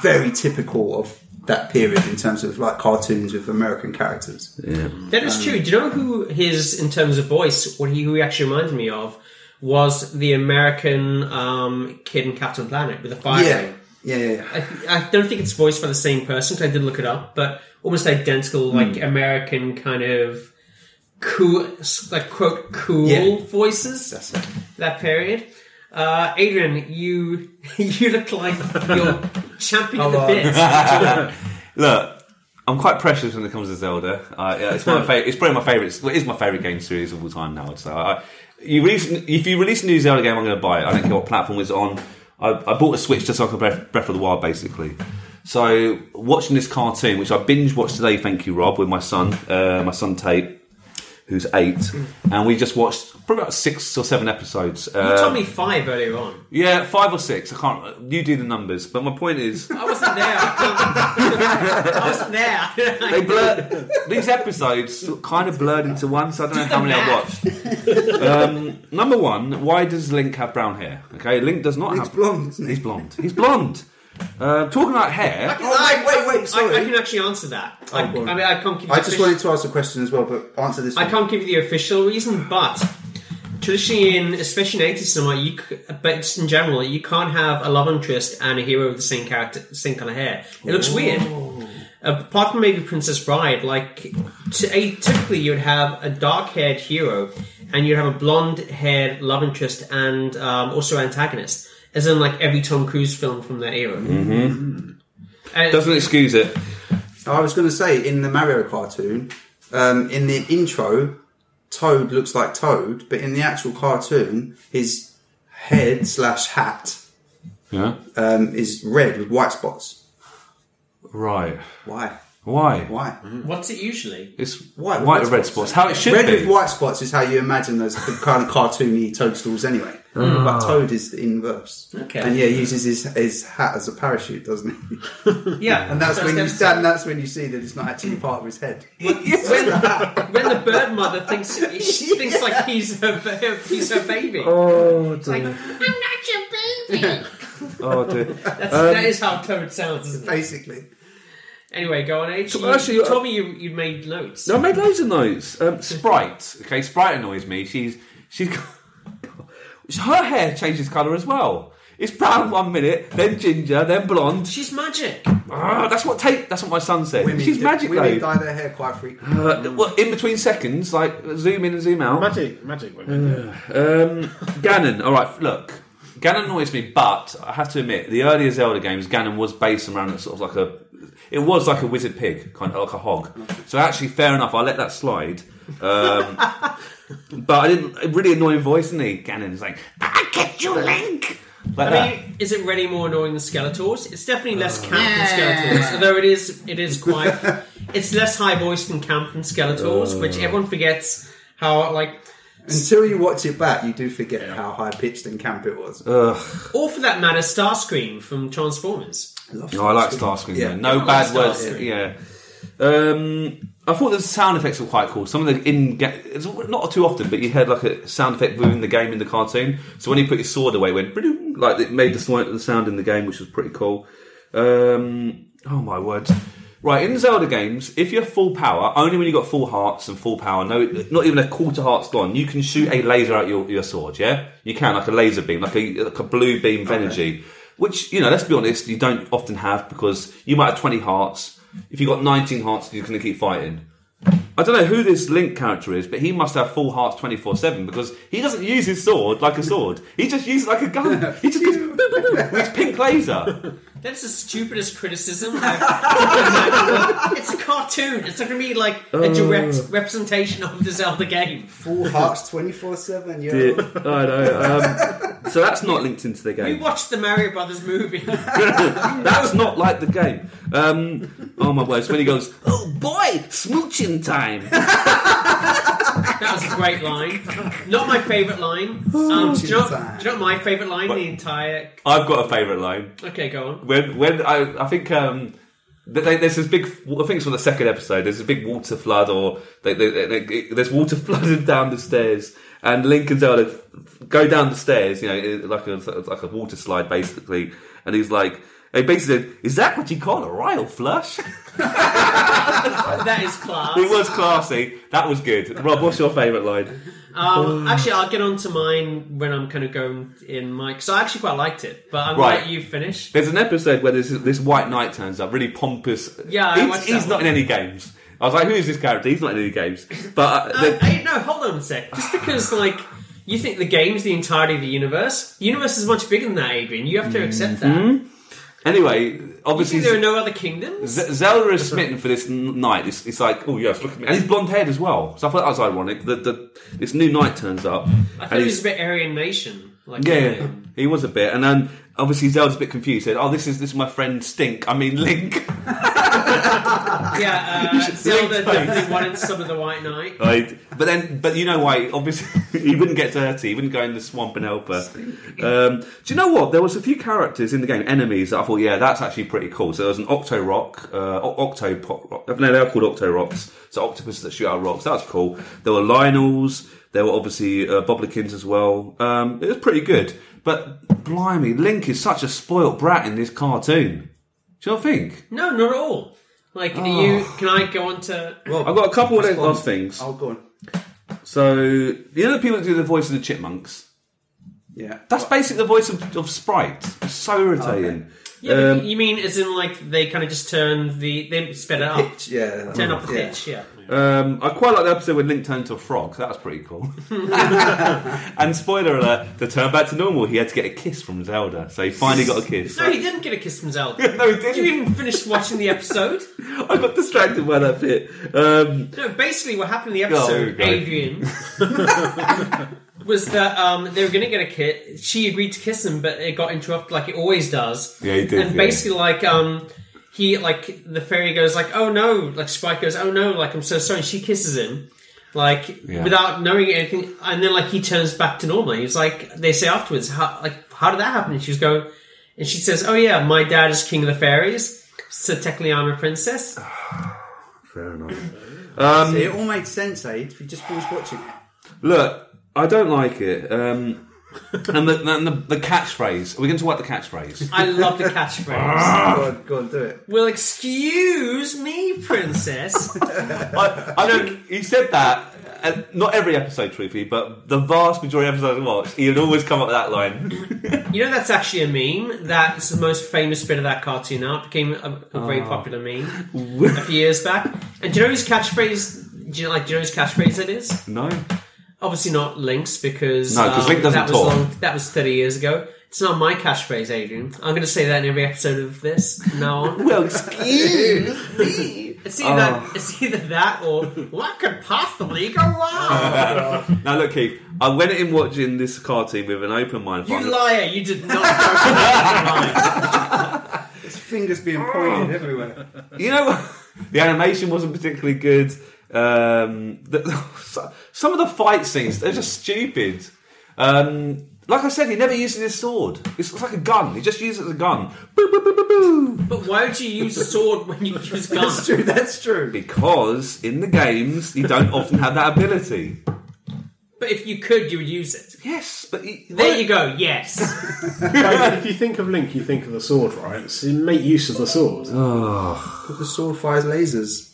very typical of that period in terms of like cartoons with American characters. Yeah. That is um, true. Do you know who his, in terms of voice, what he, who he actually reminds me of was the American um, kid in Captain Planet with a fire yeah. ring. Yeah, yeah, yeah. I, I don't think it's voiced by the same person, because I did look it up, but almost identical, mm. like American kind of cool, like quote, cool yeah. voices. That's it. That period. Uh, Adrian, you you look like you're champing at the bits. Look, I'm quite precious when it comes to Zelda. Uh, yeah, it's one of my favorite. It's probably my favorite. Well, it is my favorite game series of all time now. So, I, you release if you release a new Zelda game, I'm going to buy it. I don't care what platform it's on. I, I bought a Switch just so I could Breath, Breath of the Wild, basically. So, watching this cartoon, which I binge watched today, thank you, Rob, with my son, uh, my son Tate, who's eight, and we just watched probably about six or seven episodes. You um, told me five earlier on. Yeah, five or six. I can't... You do the numbers, but my point is... I wasn't there. I wasn't there. They blur... These episodes kind of blurred into one, so I don't know how many I watched. Um, number one, why does Link have brown hair? Okay, Link does not Link's have... Blonde, isn't he? He's blonde. He's blonde. Uh, talking about hair. I can, oh, wait, wait, wait, sorry. I, I can actually answer that. Oh, I, I mean, I can't give you I just official, wanted to ask a question as well, but answer this. I one. Can't give you the official reason, but traditionally, in especially in eighties cinema, you, but just in general, you can't have a love interest and a hero with the same character, same kind of hair. It looks Ooh. Weird. Uh, apart from maybe Princess Bride, like to, a, typically you'd have a dark-haired hero, and you'd have a blonde-haired love interest and um, also antagonist. As in, like, every Tom Cruise film from that era. Mm-hmm. And doesn't excuse it. I was going to say, in the Mario cartoon, um, in the intro, Toad looks like Toad, but in the actual cartoon, his head slash hat yeah. um, is red with white spots. Right. Why? Why? Why? What's it usually? It's white, white with red spots. How it should be. Red with white spots is how you imagine those kind of cartoony toadstools anyway. Mm. But Toad is the inverse. Okay. And yeah, he uses his, his hat as a parachute, doesn't he? Yeah. And that's when you stand, that's when you see that it's not actually part of his head. When, when the bird mother thinks she thinks like he's her, he's her baby. Oh, dear. Like, I'm not your baby. Oh, dear. That's, um, that is how Toad sounds, isn't it? Basically. Anyway, go on, H. So you, actually, you told uh, me you, you made notes. No, I made loads of notes. Um, Sprite. Okay, Sprite annoys me. She's she's her hair changes colour as well. It's brown one minute, then ginger, then blonde. She's magic. Uh, that's what Tate. That's what my son said. Women she's do, magic. Women though. Dye their hair quite frequently. Uh, well, in between seconds, like zoom in and zoom out. Magic, magic women. Uh, um, Ganon. All right, look. Ganon annoys me, but I have to admit, the earlier Zelda games, Ganon was based around a sort of like a... It was like a wizard pig, kind of like a hog. So actually, fair enough, I let that slide. Um, but I didn't... It really annoying voice, isn't he? Ganon's like, I get you, Link! Like I that. mean, is it really more annoying than Skeletors? It's definitely less camp than Skeletors, although it is, it is quite... It's less high-voiced than camp than Skeletors, uh. which everyone forgets how, like... Until you watch it back, you do forget yeah. how high-pitched and camp it was. Ugh. Or, for that matter, Starscream from Transformers. I love Starscream. Oh, I like Starscream. Yeah. No bad like words. Yeah. Um, I thought the sound effects were quite cool. Some of the in it's not too often, but you heard like a sound effect within the game in the cartoon. So when you put your sword away, it went like it made the sound in the game, which was pretty cool. Um, oh my word! Right, in Zelda games, if you're full power, only when you've got full hearts and full power, no, not even a quarter heart's gone, you can shoot a laser out your, your sword, yeah? You can, like a laser beam, like a, like a blue beam of okay. energy. Which, you know, let's be honest, you don't often have, because you might have twenty hearts. If you've got nineteen hearts, you're going to keep fighting. I don't know who this Link character is, but he must have full hearts twenty-four seven, because he doesn't use his sword like a sword. He just uses it like a gun. He just goes boop, boop, boop, with his pink laser. That's the stupidest criticism. It's a cartoon. It's not going to be like a direct representation of the Zelda game. Full hearts twenty-four seven, yo. I know. Um, so that's not linked into the game. We watched the Mario Brothers movie. That's not like the game. Um, oh my word. So when he goes, oh boy, smooching time. That was a great line. Not my favourite line. Um, do, you know what, do you know what my favourite line? What? The entire... I've got a favourite line. Okay, go on. When when I, I think um, they, there's this big... I think it's from the second episode. There's a big water flood, or they, they, they, they, there's water flooding down the stairs, and Link and Zelda go down the stairs, you know, like a, like a water slide, basically. And he's like... He basically said, is that what you call a royal flush? That is class. It was classy. That was good. Rob, what's your favourite line? Um, uh, actually, I'll get on to mine when I'm kind of going in my... Because I actually quite liked it, but I'm going right. to let you finish. There's an episode where this, this white knight turns up, really pompous. Yeah, I He's, he's not in any games. I was like, who is this character? He's not in any games. But uh, uh, hey, no, hold on a sec. Just because, like... You think the game's the entirety of the universe? The universe is much bigger than that, Adrian. You have to accept mm-hmm. that. Anyway, obviously... You think there are no other kingdoms? Z- Zelda is smitten for this n- knight. It's, it's like, oh yes, look at me. And he's blonde-haired as well. So I thought that was ironic. The, the, this new knight turns up. I thought he was a bit Aryan Nation. Like yeah, Aryan. He was a bit. And then, obviously, Zelda's a bit confused. He said, oh, this is this is my friend Stink. I mean, Link. Yeah, uh, Zelda definitely wanted some of the White Knight. Right. But then, but you know why? Obviously, he wouldn't get dirty. He wouldn't go in the swamp and help her. Um, do you know what? There was a few characters in the game, enemies, that I thought, yeah, that's actually pretty cool. So there was an Octorok, uh, Octopop. No, they were called Octoroks. So octopuses that shoot out rocks. That was cool. There were Lionels. There were obviously uh, Boblikins as well. Um, it was pretty good. But blimey, Link is such a spoiled brat in this cartoon. Do you not think? No, not at all. Like, oh. do you? Can I go on to... Rob, I've got a couple of last things. I'll go on. So, you know the people that do the voice of the chipmunks? Yeah. That's basically the voice of, of Sprite. It's so irritating. Okay. Yeah, um, you mean as in, like, they kind of just turn the... They sped it up. Pitch, yeah. Turn up the yeah. pitch, yeah. Um, I quite like the episode when Link turned to a frog. That was pretty cool. And spoiler alert, to turn back to normal, he had to get a kiss from Zelda. So he finally got a kiss. No, he didn't get a kiss from Zelda. No, he didn't. Did you even finish watching the episode? I got distracted by that bit. Um, no, basically what happened in the episode, oh, Adrian... was that um, they were going to get a kiss. She agreed to kiss him, but it got interrupted like it always does. Yeah, he did. And yeah. basically, like, um, he, like, the fairy goes, like, oh, no. Like, Sprite goes, oh, no, like, I'm so sorry. She kisses him, like, yeah. without knowing anything. And then, like, he turns back to normal. He was like, they say afterwards, how, like, how did that happen? And she was going, and she says, oh, yeah, my dad is king of the fairies. So technically, I'm a princess. Fair enough. Um, See, it all makes sense, eh? If you just finished watching it. Look. I don't like it. Um, and the, and the, the catchphrase. Are we going to work the catchphrase? I love the catchphrase. Go on, go on, do it. Well, excuse me, princess. I, I don't... He said that, and not every episode, truthfully, but the vast majority of episodes I watched, he would always come up with that line. You know, that's actually a meme. That's the most famous bit of that cartoon now. It became a, a very oh. popular meme a few years back. And do you know whose catchphrase... Do you know, like, do you know whose catchphrase it is? No. Obviously not Link's, because no, um, Link doesn't that, talk. Was long, that was thirty years ago. It's not my catchphrase, Adrian. I'm going to say that in every episode of this from now on. Well, excuse me. It's either, oh. it's either that or what could possibly go wrong? Now, look, Keith, I went in watching this cartoon with an open mind. You liar, you did not go an open mind. His fingers being pointed everywhere. You know what? The animation wasn't particularly good. Um, the, some of the fight scenes, they're just stupid. Um, like I said, he never uses his sword. It's, it's like a gun. He just uses it as a gun. Boo, boo, boo, boo, boo. But why would you use a sword when you use guns? That's true, that's true. Because in the games, you don't often have that ability. But if you could, you would use it. Yes, but... It, there like... you go, yes. Like, if you think of Link, you think of the sword, right? So you make use of the sword. Oh. But the sword fires lasers.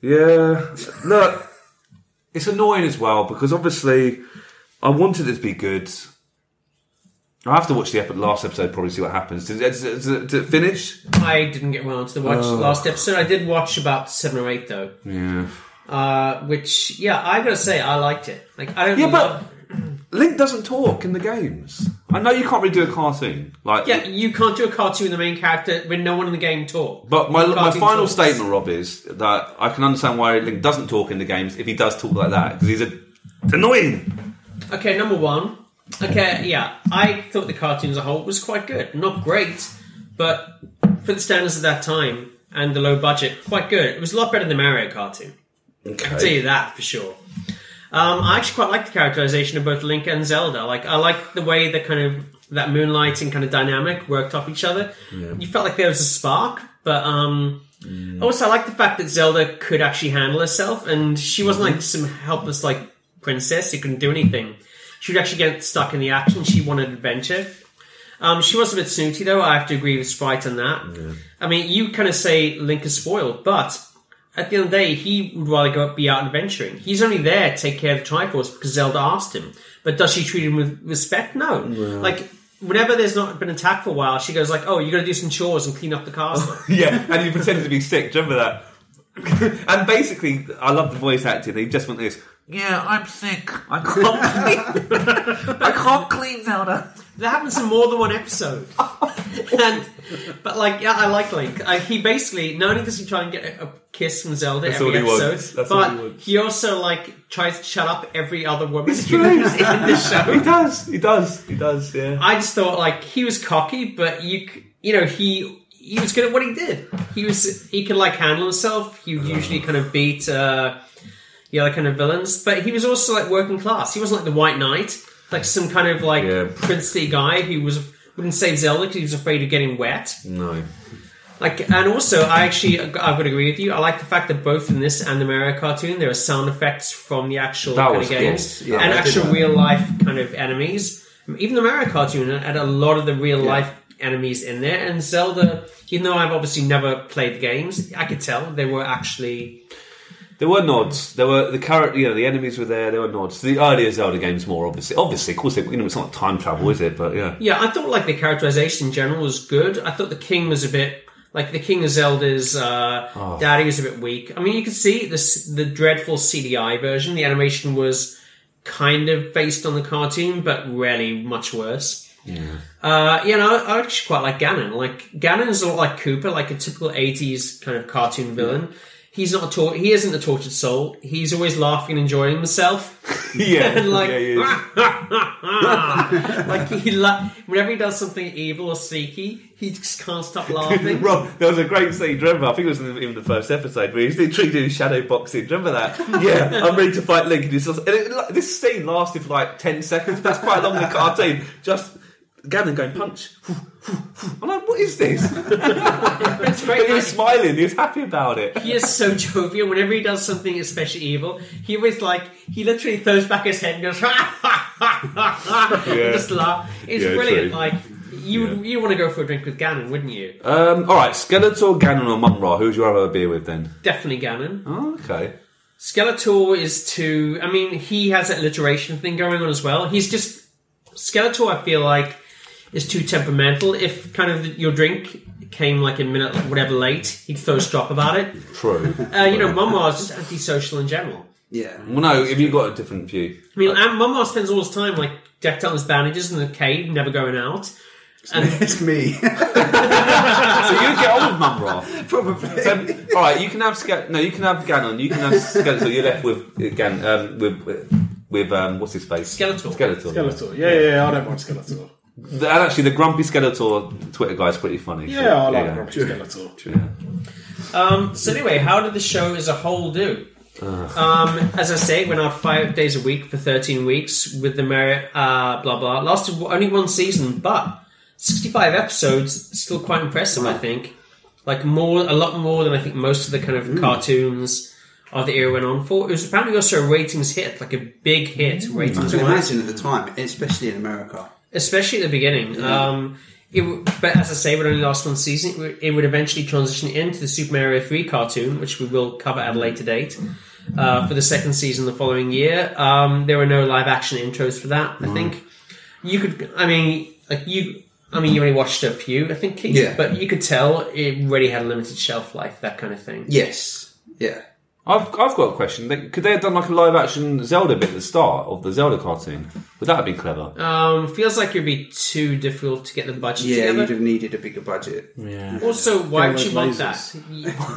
Yeah. Look, it's annoying as well, because obviously I wanted it to be good. I have to watch the last episode probably to see what happens. Did, did, did, did it finish? I didn't get around to watch oh. the last episode. I did watch about seven or eight, though. Yeah. Uh, which, yeah, I gotta say, I liked it. Like, I don't. Yeah, love... but Link doesn't talk in the games. I know you can't really do a cartoon. Like, yeah, you can't do a cartoon with the main character when no one in the game talks. But my my final talks. statement, Rob, is that I can understand why Link doesn't talk in the games if he does talk like that, because he's a... annoying. Okay, number one. Okay, yeah, I thought the cartoon as a whole was quite good. Not great, but for the standards of that time and the low budget, quite good. It was a lot better than the Mario cartoon. Okay. I can tell you that for sure. Um, I actually quite like the characterization of both Link and Zelda. Like, I like the way that kind of that moonlighting kind of dynamic worked off each other. Yeah. You felt like there was a spark, but um, mm. also I like the fact that Zelda could actually handle herself, and she wasn't mm-hmm. like some helpless like princess who couldn't do anything. She would actually get stuck in the action. She wanted adventure. Um, she was a bit snooty, though. I have to agree with Sprite on that. Yeah. I mean, you kind of say Link is spoiled, but at the end of the day, he would rather go be out adventuring. He's only there to take care of the Triforce because Zelda asked him. But does she treat him with respect? No. Yeah. Like, whenever there's not been an attack for a while, she goes like, oh, you got to do some chores and clean up the castle. Yeah, and he pretended to be sick. Do you remember that? And basically, I love the voice acting. They just want this... Yeah, I'm sick. I can't clean. I can't clean, Zelda. That happens in more than one episode. And, but, like, yeah, I like Link. Uh, he basically, not only does he try and get a kiss from Zelda That's every episode, That's but all he, he also, like, tries to shut up every other woman who's in the show. He does. He does. He does, yeah. I just thought, like, he was cocky, but, you you know, he... He was good at what he did. He was he could like handle himself. He would usually kind of beat uh, the other kind of villains, but he was also like working class. He wasn't like the White Knight, like some kind of like yeah. princely guy who was wouldn't save Zelda because he was afraid of getting wet. No, like and also I actually I would agree with you. I like the fact that both in this and the Mario cartoon there are sound effects from the actual that kind of games yeah, and actual real life kind of enemies. Even the Mario cartoon had a lot of the real yeah. life. enemies in there, and Zelda, even though I've obviously never played the games, I could tell they were actually there were nods. There were the character, you know, the enemies were there. There were nods. The earlier Zelda games, more obviously, obviously, of course, they, you know, it's not time travel, is it? But yeah, yeah, I thought like the characterization in general was good. I thought the king was a bit like the king of Zelda's uh, oh. daddy was a bit weak. I mean, you could see this the dreadful C D I version. The animation was kind of based on the cartoon, but really much worse. Yeah, uh, you know, I actually quite like Ganon. Like Ganon is a lot like Koopa, like a typical eighties kind of cartoon villain. Yeah. He's not a tor- he isn't a tortured soul. He's always laughing and enjoying himself. Yeah, and like, yeah, he is. Ah, ah, ah. Like he la- whenever he does something evil or sneaky, he just can't stop laughing. Rob, there was a great scene. Remember, I think it was in the, in the first episode where he's literally doing shadow boxing. Remember that? Yeah, I'm ready to fight Link. And, and it, this scene lasted for like ten seconds. That's quite long in the cartoon. Just. Ganon going punch. I'm like, what is this? That's great. He was smiling. He was happy about it. He is so jovial. Whenever he does something especially evil, he was like, he literally throws back his head and goes, ha ha ha ha, yeah. and just laugh. It's yeah, brilliant. True. Like you, yeah. you want to go for a drink with Ganon, wouldn't you? Um, all right, Skeletor, Ganon, or Mumra. Who's your other beer with then? Definitely Ganon. Oh, okay. Skeletor is too. I mean, he has that alliteration thing going on as well. He's just Skeletor. I feel like. Is too temperamental. If kind of your drink came like a minute, like whatever, late, he'd throw strop about it. True. Uh, you know, Mumra is just antisocial in general. Yeah. Well, no, if you've got a different view. I mean, like, and Mumra spends all his time like decked out in his bandages in the cave, never going out. And it's me. So you get on with Mumra, probably. So, all right, you can have Sca- no, you can have Ganon, you can have Skeletor. You're left with Gan um, with with, with um, what's his face? Skeletor. Skeletor. Skeletor. Yeah, yeah, yeah. I don't mind Skeletor. And actually, the Grumpy Skeletor Twitter guy is pretty funny. Yeah, so, I like yeah. Grumpy Skeletor. Yeah. Um, so anyway, how did the show as a whole do? Uh. Um, as I say, it went out five days a week for thirteen weeks with the merit, uh, blah, blah. Lasted only one season, but sixty-five episodes, still quite impressive, right. I think. Like, more, a lot more than I think most of the kind of mm. cartoons of the era went on for. It was apparently also a ratings hit, like a big hit. Mm, ratings. I can imagine at the time, especially in America. Especially at the beginning. Yeah. Um, it, but as I say, it would only last one season. It would eventually transition into the Super Mario three cartoon, which we will cover at a later date, uh, for the second season the following year. Um, there were no live action intros for that, I mm. think. You could, I mean, like you, I mean, you only watched a few, I think, Keith, yeah. but you could tell it already had a limited shelf life, that kind of thing. Yes. Yeah. I've I've got a question. They, could they have done like a live action Zelda bit at the start of the Zelda cartoon? Would that have been clever? Um, feels like it'd be too difficult to get the budget yeah, together. Yeah, you'd have needed a bigger budget. Yeah. Also, why would you want that?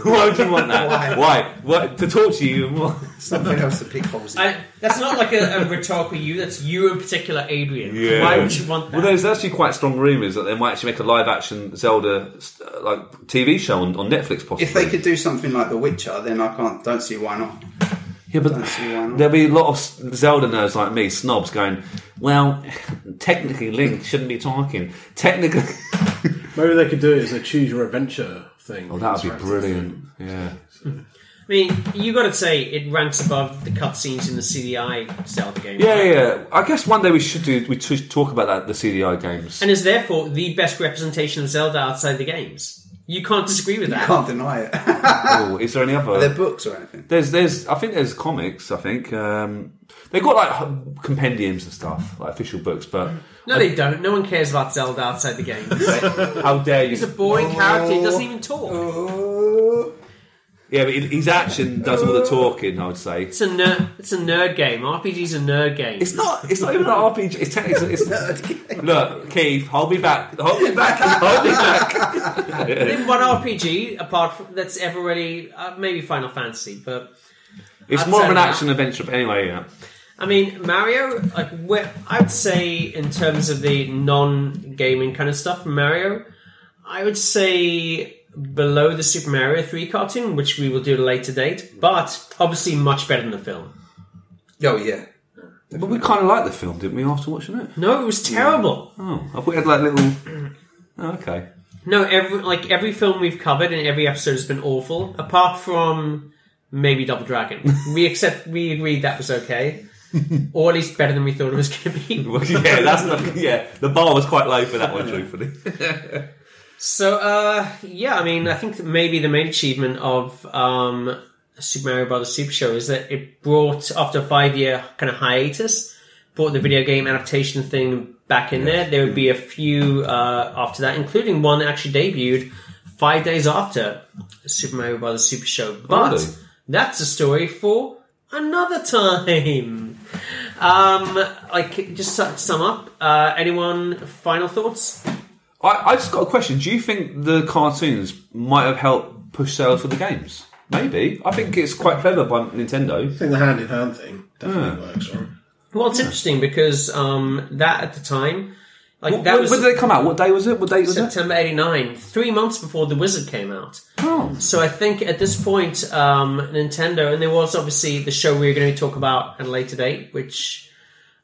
Why would you want that? Why? Why? To talk to you and what? Something else to pick holes in. I, that's not like a, a rhetorical you. That's you in particular, Adrian. Yeah. Why would you want that? Well, there's actually quite strong rumours that they might actually make a live action Zelda like T V show on, on Netflix possibly. If they could do something like The Witcher, then I can't... Don't see why not. Yeah, but not. There'll be a lot of Zelda nerds like me, snobs, going, well, technically Link shouldn't be talking. Technically... Maybe they could do it as a choose your adventure thing. Oh, that would be brilliant. Yeah. I mean, you got to say, it ranks above the cutscenes in the C D I Zelda game. Yeah, right? yeah. I guess one day we should do we should talk about that, the C D I games. And is therefore the best representation of Zelda outside the games. You can't disagree with that. You can't deny it. Oh, is there any other? Are there books or anything? There's, there's. I think there's comics. I think um, they've got like compendiums and stuff, like official books. But no, I... they don't. No one cares about Zelda outside the game. How dare you? He's a boring oh. character. He doesn't even talk. Oh. Yeah, but his action does all the talking. I would say it's a nerd. It's a nerd game. R P G's a nerd game. It's not. It's not even an R P G. It's technically it's, it's look, Keith. Hold me back. Hold me back. Hold me back. Then one R P G apart from that's ever really uh, maybe Final Fantasy, but it's I'd more of an action adventure. But anyway, yeah. I mean Mario. Like I'd say in terms of the non-gaming kind of stuff, Mario. I would say below the Super Mario three cartoon, which we will do at a later date, but obviously much better than the film. Oh yeah. Definitely. But we kind of liked the film, didn't we? After watching it, no, it was terrible. Yeah. Oh, I thought we had like little. Oh, okay. No, every like every film we've covered and every episode has been awful, apart from maybe Double Dragon. We accept, we agreed that was okay, or at least better than we thought it was going to be. Well, yeah, that's the, yeah. The bar was quite low for that one, truthfully. So uh, yeah, I mean, I think that maybe the main achievement of um, Super Mario Brothers Super Show is that it brought, after a five-year kind of hiatus, brought the video game adaptation thing back in there. There would be a few uh, after that, including one that actually debuted five days after Super Mario Brothers Super Show. But really? That's a story for another time. Um, like, just to sum up, uh, anyone, final thoughts? I, I just got a question. Do you think the cartoons might have helped push sales for the games? Maybe. I think it's quite clever by Nintendo. I think the hand-in-hand thing definitely yeah. works, right? Well, it's interesting because um, that at the time, like what, that was. When did it come out? What day was it? What date was September it? September eighty-nine, three months before The Wizard came out. Oh, so I think at this point, um, Nintendo, and there was obviously the show we were going to talk about at a later date, which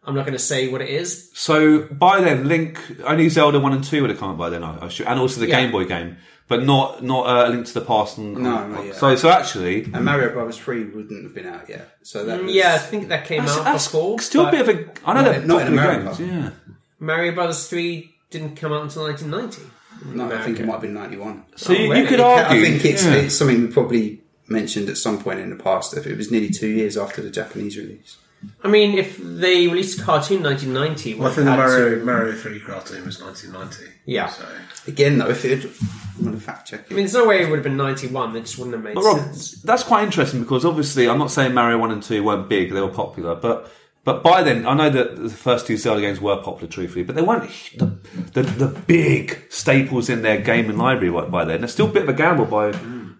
I'm not going to say what it is. So by then, Link only Zelda one and two would have come out by then, I assume, and also the yeah. Game Boy game, but not not uh, A Link to the Past. And, no, um, not yet. So so actually, and Mario Brothers three wouldn't have been out yet. So that was, yeah, I think that came that's, out that's before. Still a bit of a I know no, that not in America. Games, yeah, Mario Brothers three didn't come out until nineteen ninety. No, America. I think it might have been ninety-one. So oh, you, you could argue. I think it's, yeah. it's something we probably mentioned at some point in the past. If it was nearly two years after the Japanese release. I mean, if they released a cartoon in nineteen ninety... Well, I think the Mario, Mario three cartoon was nineteen ninety. Yeah. So. Again, though, if it... I'm going to fact-check it. I mean, there's no way it would have been ninety-one. It just wouldn't have made but Rob, sense. That's quite interesting because, obviously, I'm not saying Mario one and two weren't big. They were popular. But but by then, I know that the first two Zelda games were popular, truthfully, but they weren't the, the, the big staples in their gaming library by then. There's still a bit of a gamble by...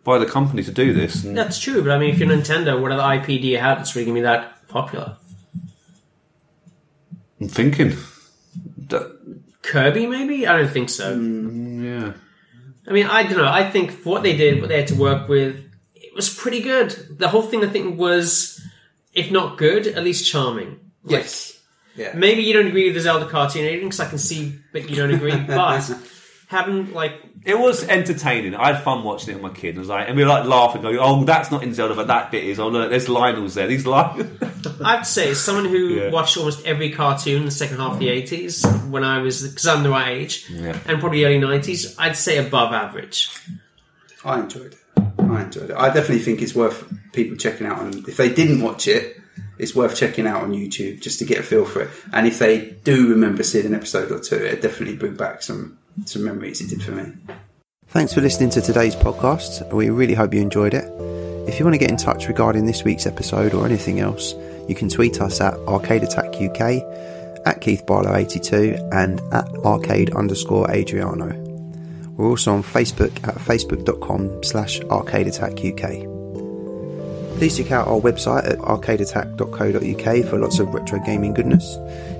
by the company to do this. And that's true, but I mean, if you're Nintendo, what other I P do you have that's really going to be that popular? I'm thinking. Kirby, maybe? I don't think so. Mm, yeah. I mean, I don't know. I think for what they did, what they had to work with, it was pretty good. The whole thing, I think, was, if not good, at least charming. Like, yes. Yeah. Maybe you don't agree with the Zelda cartoon, because I can see, but you don't agree, but... having like it was entertaining. I had fun watching it with my kid, and I was like, and we were like laughing, going, "Oh, that's not in Zelda, but that bit is. Oh look, there's Lionel's there. These Lionel." I'd say, as someone who yeah. watched almost every cartoon in the second half of the eighties, when I was, because I'm the right age, yeah. and probably early nineties, I'd say above average. I enjoyed it. I enjoyed it. I definitely think it's worth people checking out. And if they didn't watch it, it's worth checking out on YouTube just to get a feel for it. And if they do remember seeing an episode or two, it definitely bring back some, some memories. It did for me. Thanks for listening to today's podcast. We really hope you enjoyed it. If you want to get in touch regarding this week's episode or anything else, you can tweet us at Arcade Attack U K, at Keith Barlow eighty-two, and at Arcade underscore Adriano. We're also on Facebook at facebook.com slash Arcade Attack U K. Please check out our website at arcade attack dot co dot uk for lots of retro gaming goodness,